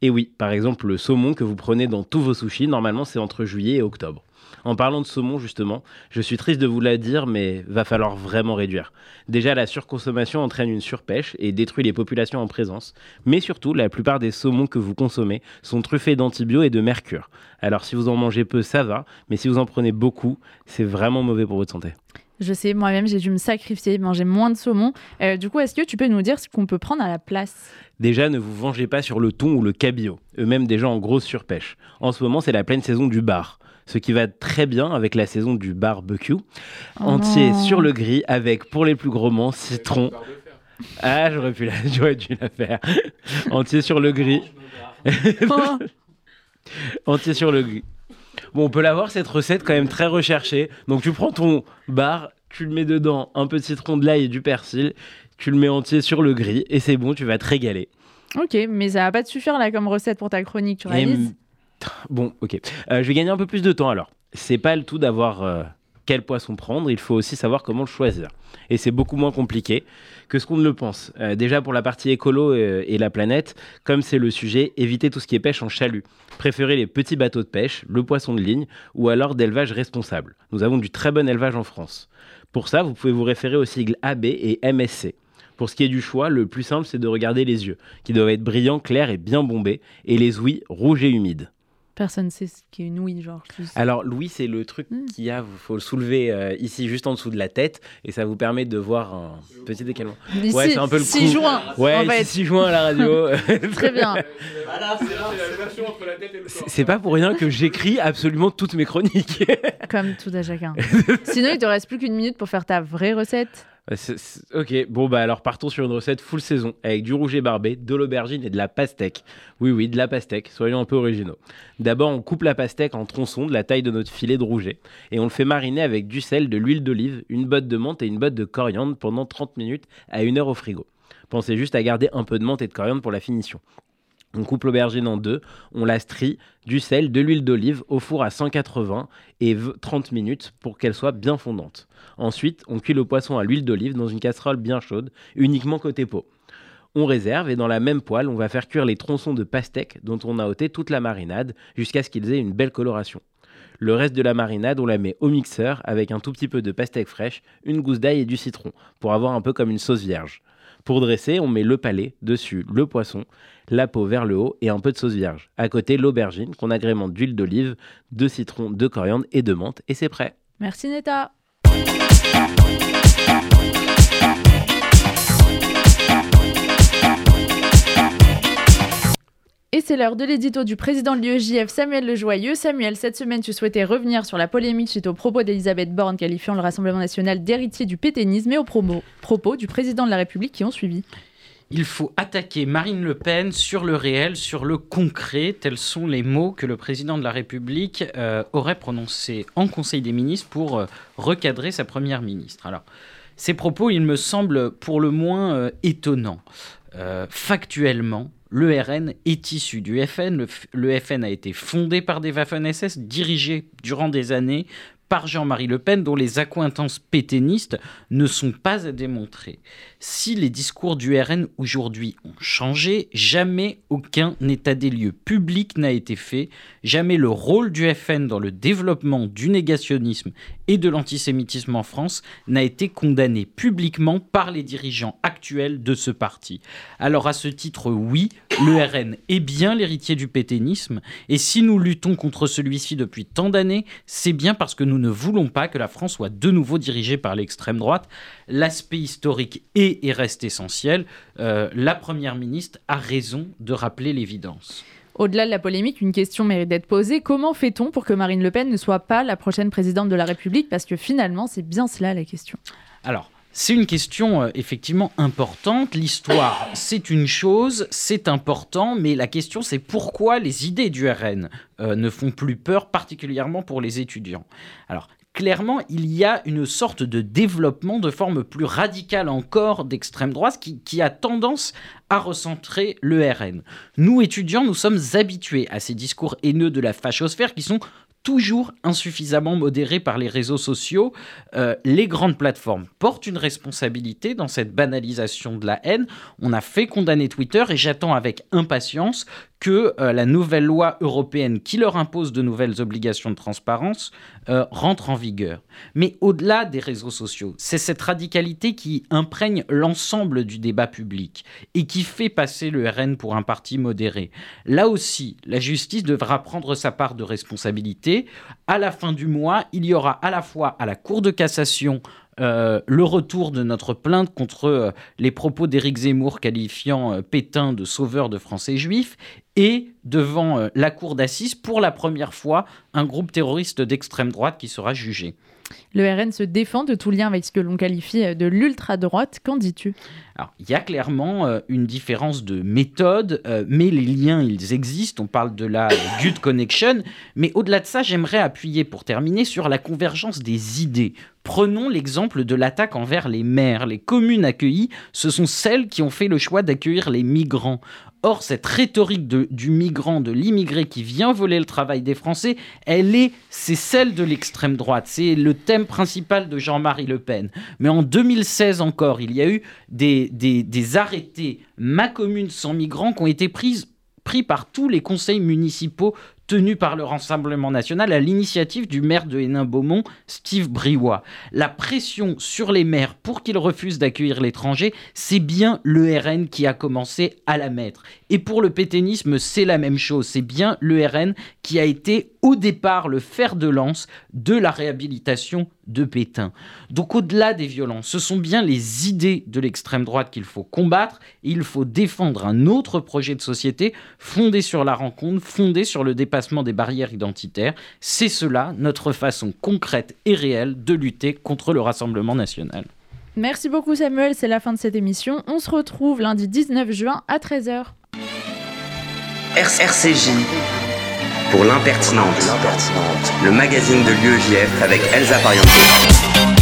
Et oui, par exemple, le saumon que vous prenez dans tous vos sushis, normalement, c'est entre juillet et octobre. En parlant de saumon, justement, je suis triste de vous la dire, mais va falloir vraiment réduire. Déjà, la surconsommation entraîne une surpêche et détruit les populations en présence. Mais surtout, la plupart des saumons que vous consommez sont truffés d'antibiotiques et de mercure. Alors, si vous en mangez peu, ça va, mais si vous en prenez beaucoup, c'est vraiment mauvais pour votre santé. Je sais, moi-même, j'ai dû me sacrifier, manger moins de saumon. Du coup, est-ce que tu peux nous dire ce qu'on peut prendre à la place ? Déjà, ne vous vengez pas sur le thon ou le cabillaud, eux-mêmes déjà en grosse surpêche. En ce moment, c'est la pleine saison du bar, ce qui va très bien avec la saison du barbecue, entier sur le grill avec, pour les plus gourmands, citron. Ah, j'aurais dû la faire. Entier sur le grill. Entier sur le grill. Bon, on peut l'avoir cette recette quand même très recherchée. Donc tu prends ton bar, tu le mets dedans, un peu de citron, de l'ail et du persil, tu le mets entier sur le grill et c'est bon, tu vas te régaler. Ok, mais ça va pas te suffire là comme recette pour ta chronique, tu réalises ? Bon, ok. Je vais gagner un peu plus de temps alors. C'est pas le tout d'avoir quel poisson prendre, il faut aussi savoir comment le choisir. Et c'est beaucoup moins compliqué que ce qu'on ne le pense. Déjà pour la partie écolo et la planète, comme c'est le sujet, évitez tout ce qui est pêche en chalut. Préférez les petits bateaux de pêche, le poisson de ligne ou alors d'élevage responsable. Nous avons du très bon élevage en France. Pour ça, vous pouvez vous référer aux sigles AB et MSC. Pour ce qui est du choix, le plus simple, c'est de regarder les yeux, qui doivent être brillants, clairs et bien bombés, et les ouïes rouges et humides. Personne ne sait ce qu'est une ouïe, genre. Alors, l'ouïe, c'est le truc qu'il y a, il faut le soulever ici, juste en dessous de la tête, et ça vous permet de voir un petit décalement. Ouais, c'est un peu le coup. 6 juin, en fait. 6 juin à la radio. Très bien. Voilà, c'est la version entre la tête et le corps. C'est pas pour rien que j'écris absolument toutes mes chroniques. Comme tout à chacun. Sinon, il te reste plus qu'une minute pour faire ta vraie recette. Ok, bon bah alors partons sur une recette full saison avec du rouget barbé, de l'aubergine et de la pastèque. Oui, de la pastèque, soyons un peu originaux. D'abord, on coupe la pastèque en tronçons de la taille de notre filet de rouget et on le fait mariner avec du sel, de l'huile d'olive, une botte de menthe et une botte de coriandre pendant 30 minutes à 1 heure au frigo. Pensez juste à garder un peu de menthe et de coriandre pour la finition. On coupe l'aubergine en deux, on la strie, du sel, de l'huile d'olive au four à 180 et 30 minutes pour qu'elle soit bien fondante. Ensuite, on cuit le poisson à l'huile d'olive dans une casserole bien chaude, uniquement côté peau. On réserve et dans la même poêle, on va faire cuire les tronçons de pastèque dont on a ôté toute la marinade jusqu'à ce qu'ils aient une belle coloration. Le reste de la marinade, on la met au mixeur avec un tout petit peu de pastèque fraîche, une gousse d'ail et du citron pour avoir un peu comme une sauce vierge. Pour dresser, on met le palais, dessus le poisson, la peau vers le haut et un peu de sauce vierge. À côté, l'aubergine qu'on agrémente d'huile d'olive, de citron, de coriandre et de menthe. Et c'est prêt. Merci Neta. Et c'est l'heure de l'édito du président de l'UEJF, Samuel Lejoyeux. Samuel, cette semaine, tu souhaitais revenir sur la polémique suite aux propos d'Elisabeth Borne qualifiant le Rassemblement National d'héritier du pétainisme et aux propos du président de la République qui ont suivi. Il faut attaquer Marine Le Pen sur le réel, sur le concret. Tels sont les mots que le président de la République aurait prononcés en Conseil des ministres pour recadrer sa première ministre. Alors, ces propos, ils me semblent pour le moins étonnants. Factuellement, le RN est issu du FN. Le FN a été fondé par des Waffen-SS, dirigé durant des années par Jean-Marie Le Pen, dont les accointances pétainistes ne sont pas à démontrer. Si les discours du RN aujourd'hui ont changé, jamais aucun état des lieux public n'a été fait, jamais le rôle du FN dans le développement du négationnisme et de l'antisémitisme en France n'a été condamné publiquement par les dirigeants actuels de ce parti. Alors à ce titre, oui, le RN est bien l'héritier du pétainisme, et si nous luttons contre celui-ci depuis tant d'années, c'est bien parce que nous ne voulons pas que la France soit de nouveau dirigée par l'extrême droite. L'aspect historique est et reste essentiel. La Première ministre a raison de rappeler l'évidence. Au-delà de la polémique, une question mérite d'être posée. Comment fait-on pour que Marine Le Pen ne soit pas la prochaine présidente de la République ? Parce que finalement, c'est bien cela la question. Alors, c'est une question effectivement importante. L'histoire, c'est une chose, c'est important, mais la question, c'est pourquoi les idées du RN ne font plus peur, particulièrement pour les étudiants. Alors, clairement, il y a une sorte de développement de forme plus radicale encore d'extrême droite qui a tendance à recentrer le RN. Nous, étudiants, nous sommes habitués à ces discours haineux de la fachosphère qui sont toujours insuffisamment modérés par les réseaux sociaux. Les grandes plateformes portent une responsabilité dans cette banalisation de la haine. On a fait condamner Twitter et j'attends avec impatience que la nouvelle loi européenne qui leur impose de nouvelles obligations de transparence rentre en vigueur. Mais au-delà des réseaux sociaux, c'est cette radicalité qui imprègne l'ensemble du débat public et qui fait passer le RN pour un parti modéré. Là aussi, la justice devra prendre sa part de responsabilité. À la fin du mois, il y aura à la fois à la Cour de cassation le retour de notre plainte contre les propos d'Éric Zemmour qualifiant Pétain de sauveur de Français juifs et devant la cour d'assises, pour la première fois, un groupe terroriste d'extrême droite qui sera jugé. Le RN se défend de tout lien avec ce que l'on qualifie de l'ultra-droite. Qu'en dis-tu ? Alors, il y a clairement une différence de méthode, mais les liens, ils existent. On parle de la good connection. Mais au-delà de ça, j'aimerais appuyer, pour terminer, sur la convergence des idées. Prenons l'exemple de l'attaque envers les maires. Les communes accueillies, ce sont celles qui ont fait le choix d'accueillir les migrants. Or, cette rhétorique du migrant, de l'immigré qui vient voler le travail des Français, c'est celle de l'extrême droite. C'est le thème principal de Jean-Marie Le Pen. Mais en 2016 encore, il y a eu des arrêtés « Ma commune sans migrants » qui ont été pris par tous les conseils municipaux tenue par le Rassemblement National à l'initiative du maire de Hénin-Beaumont, Steve Briouat. La pression sur les maires pour qu'ils refusent d'accueillir l'étranger, c'est bien le RN qui a commencé à la mettre. Et pour le pétainisme, c'est la même chose. C'est bien le RN qui a été au départ le fer de lance de la réhabilitation de Pétain. Donc au-delà des violences, ce sont bien les idées de l'extrême droite qu'il faut combattre. Il faut défendre un autre projet de société fondé sur la rencontre, fondé sur le dépassement des barrières identitaires. C'est cela, notre façon concrète et réelle de lutter contre le Rassemblement national. Merci beaucoup Samuel, c'est la fin de cette émission. On se retrouve lundi 19 juin à 13h. RCJ pour l'impertinente, le magazine de l'UEJF avec Elsa Pariente.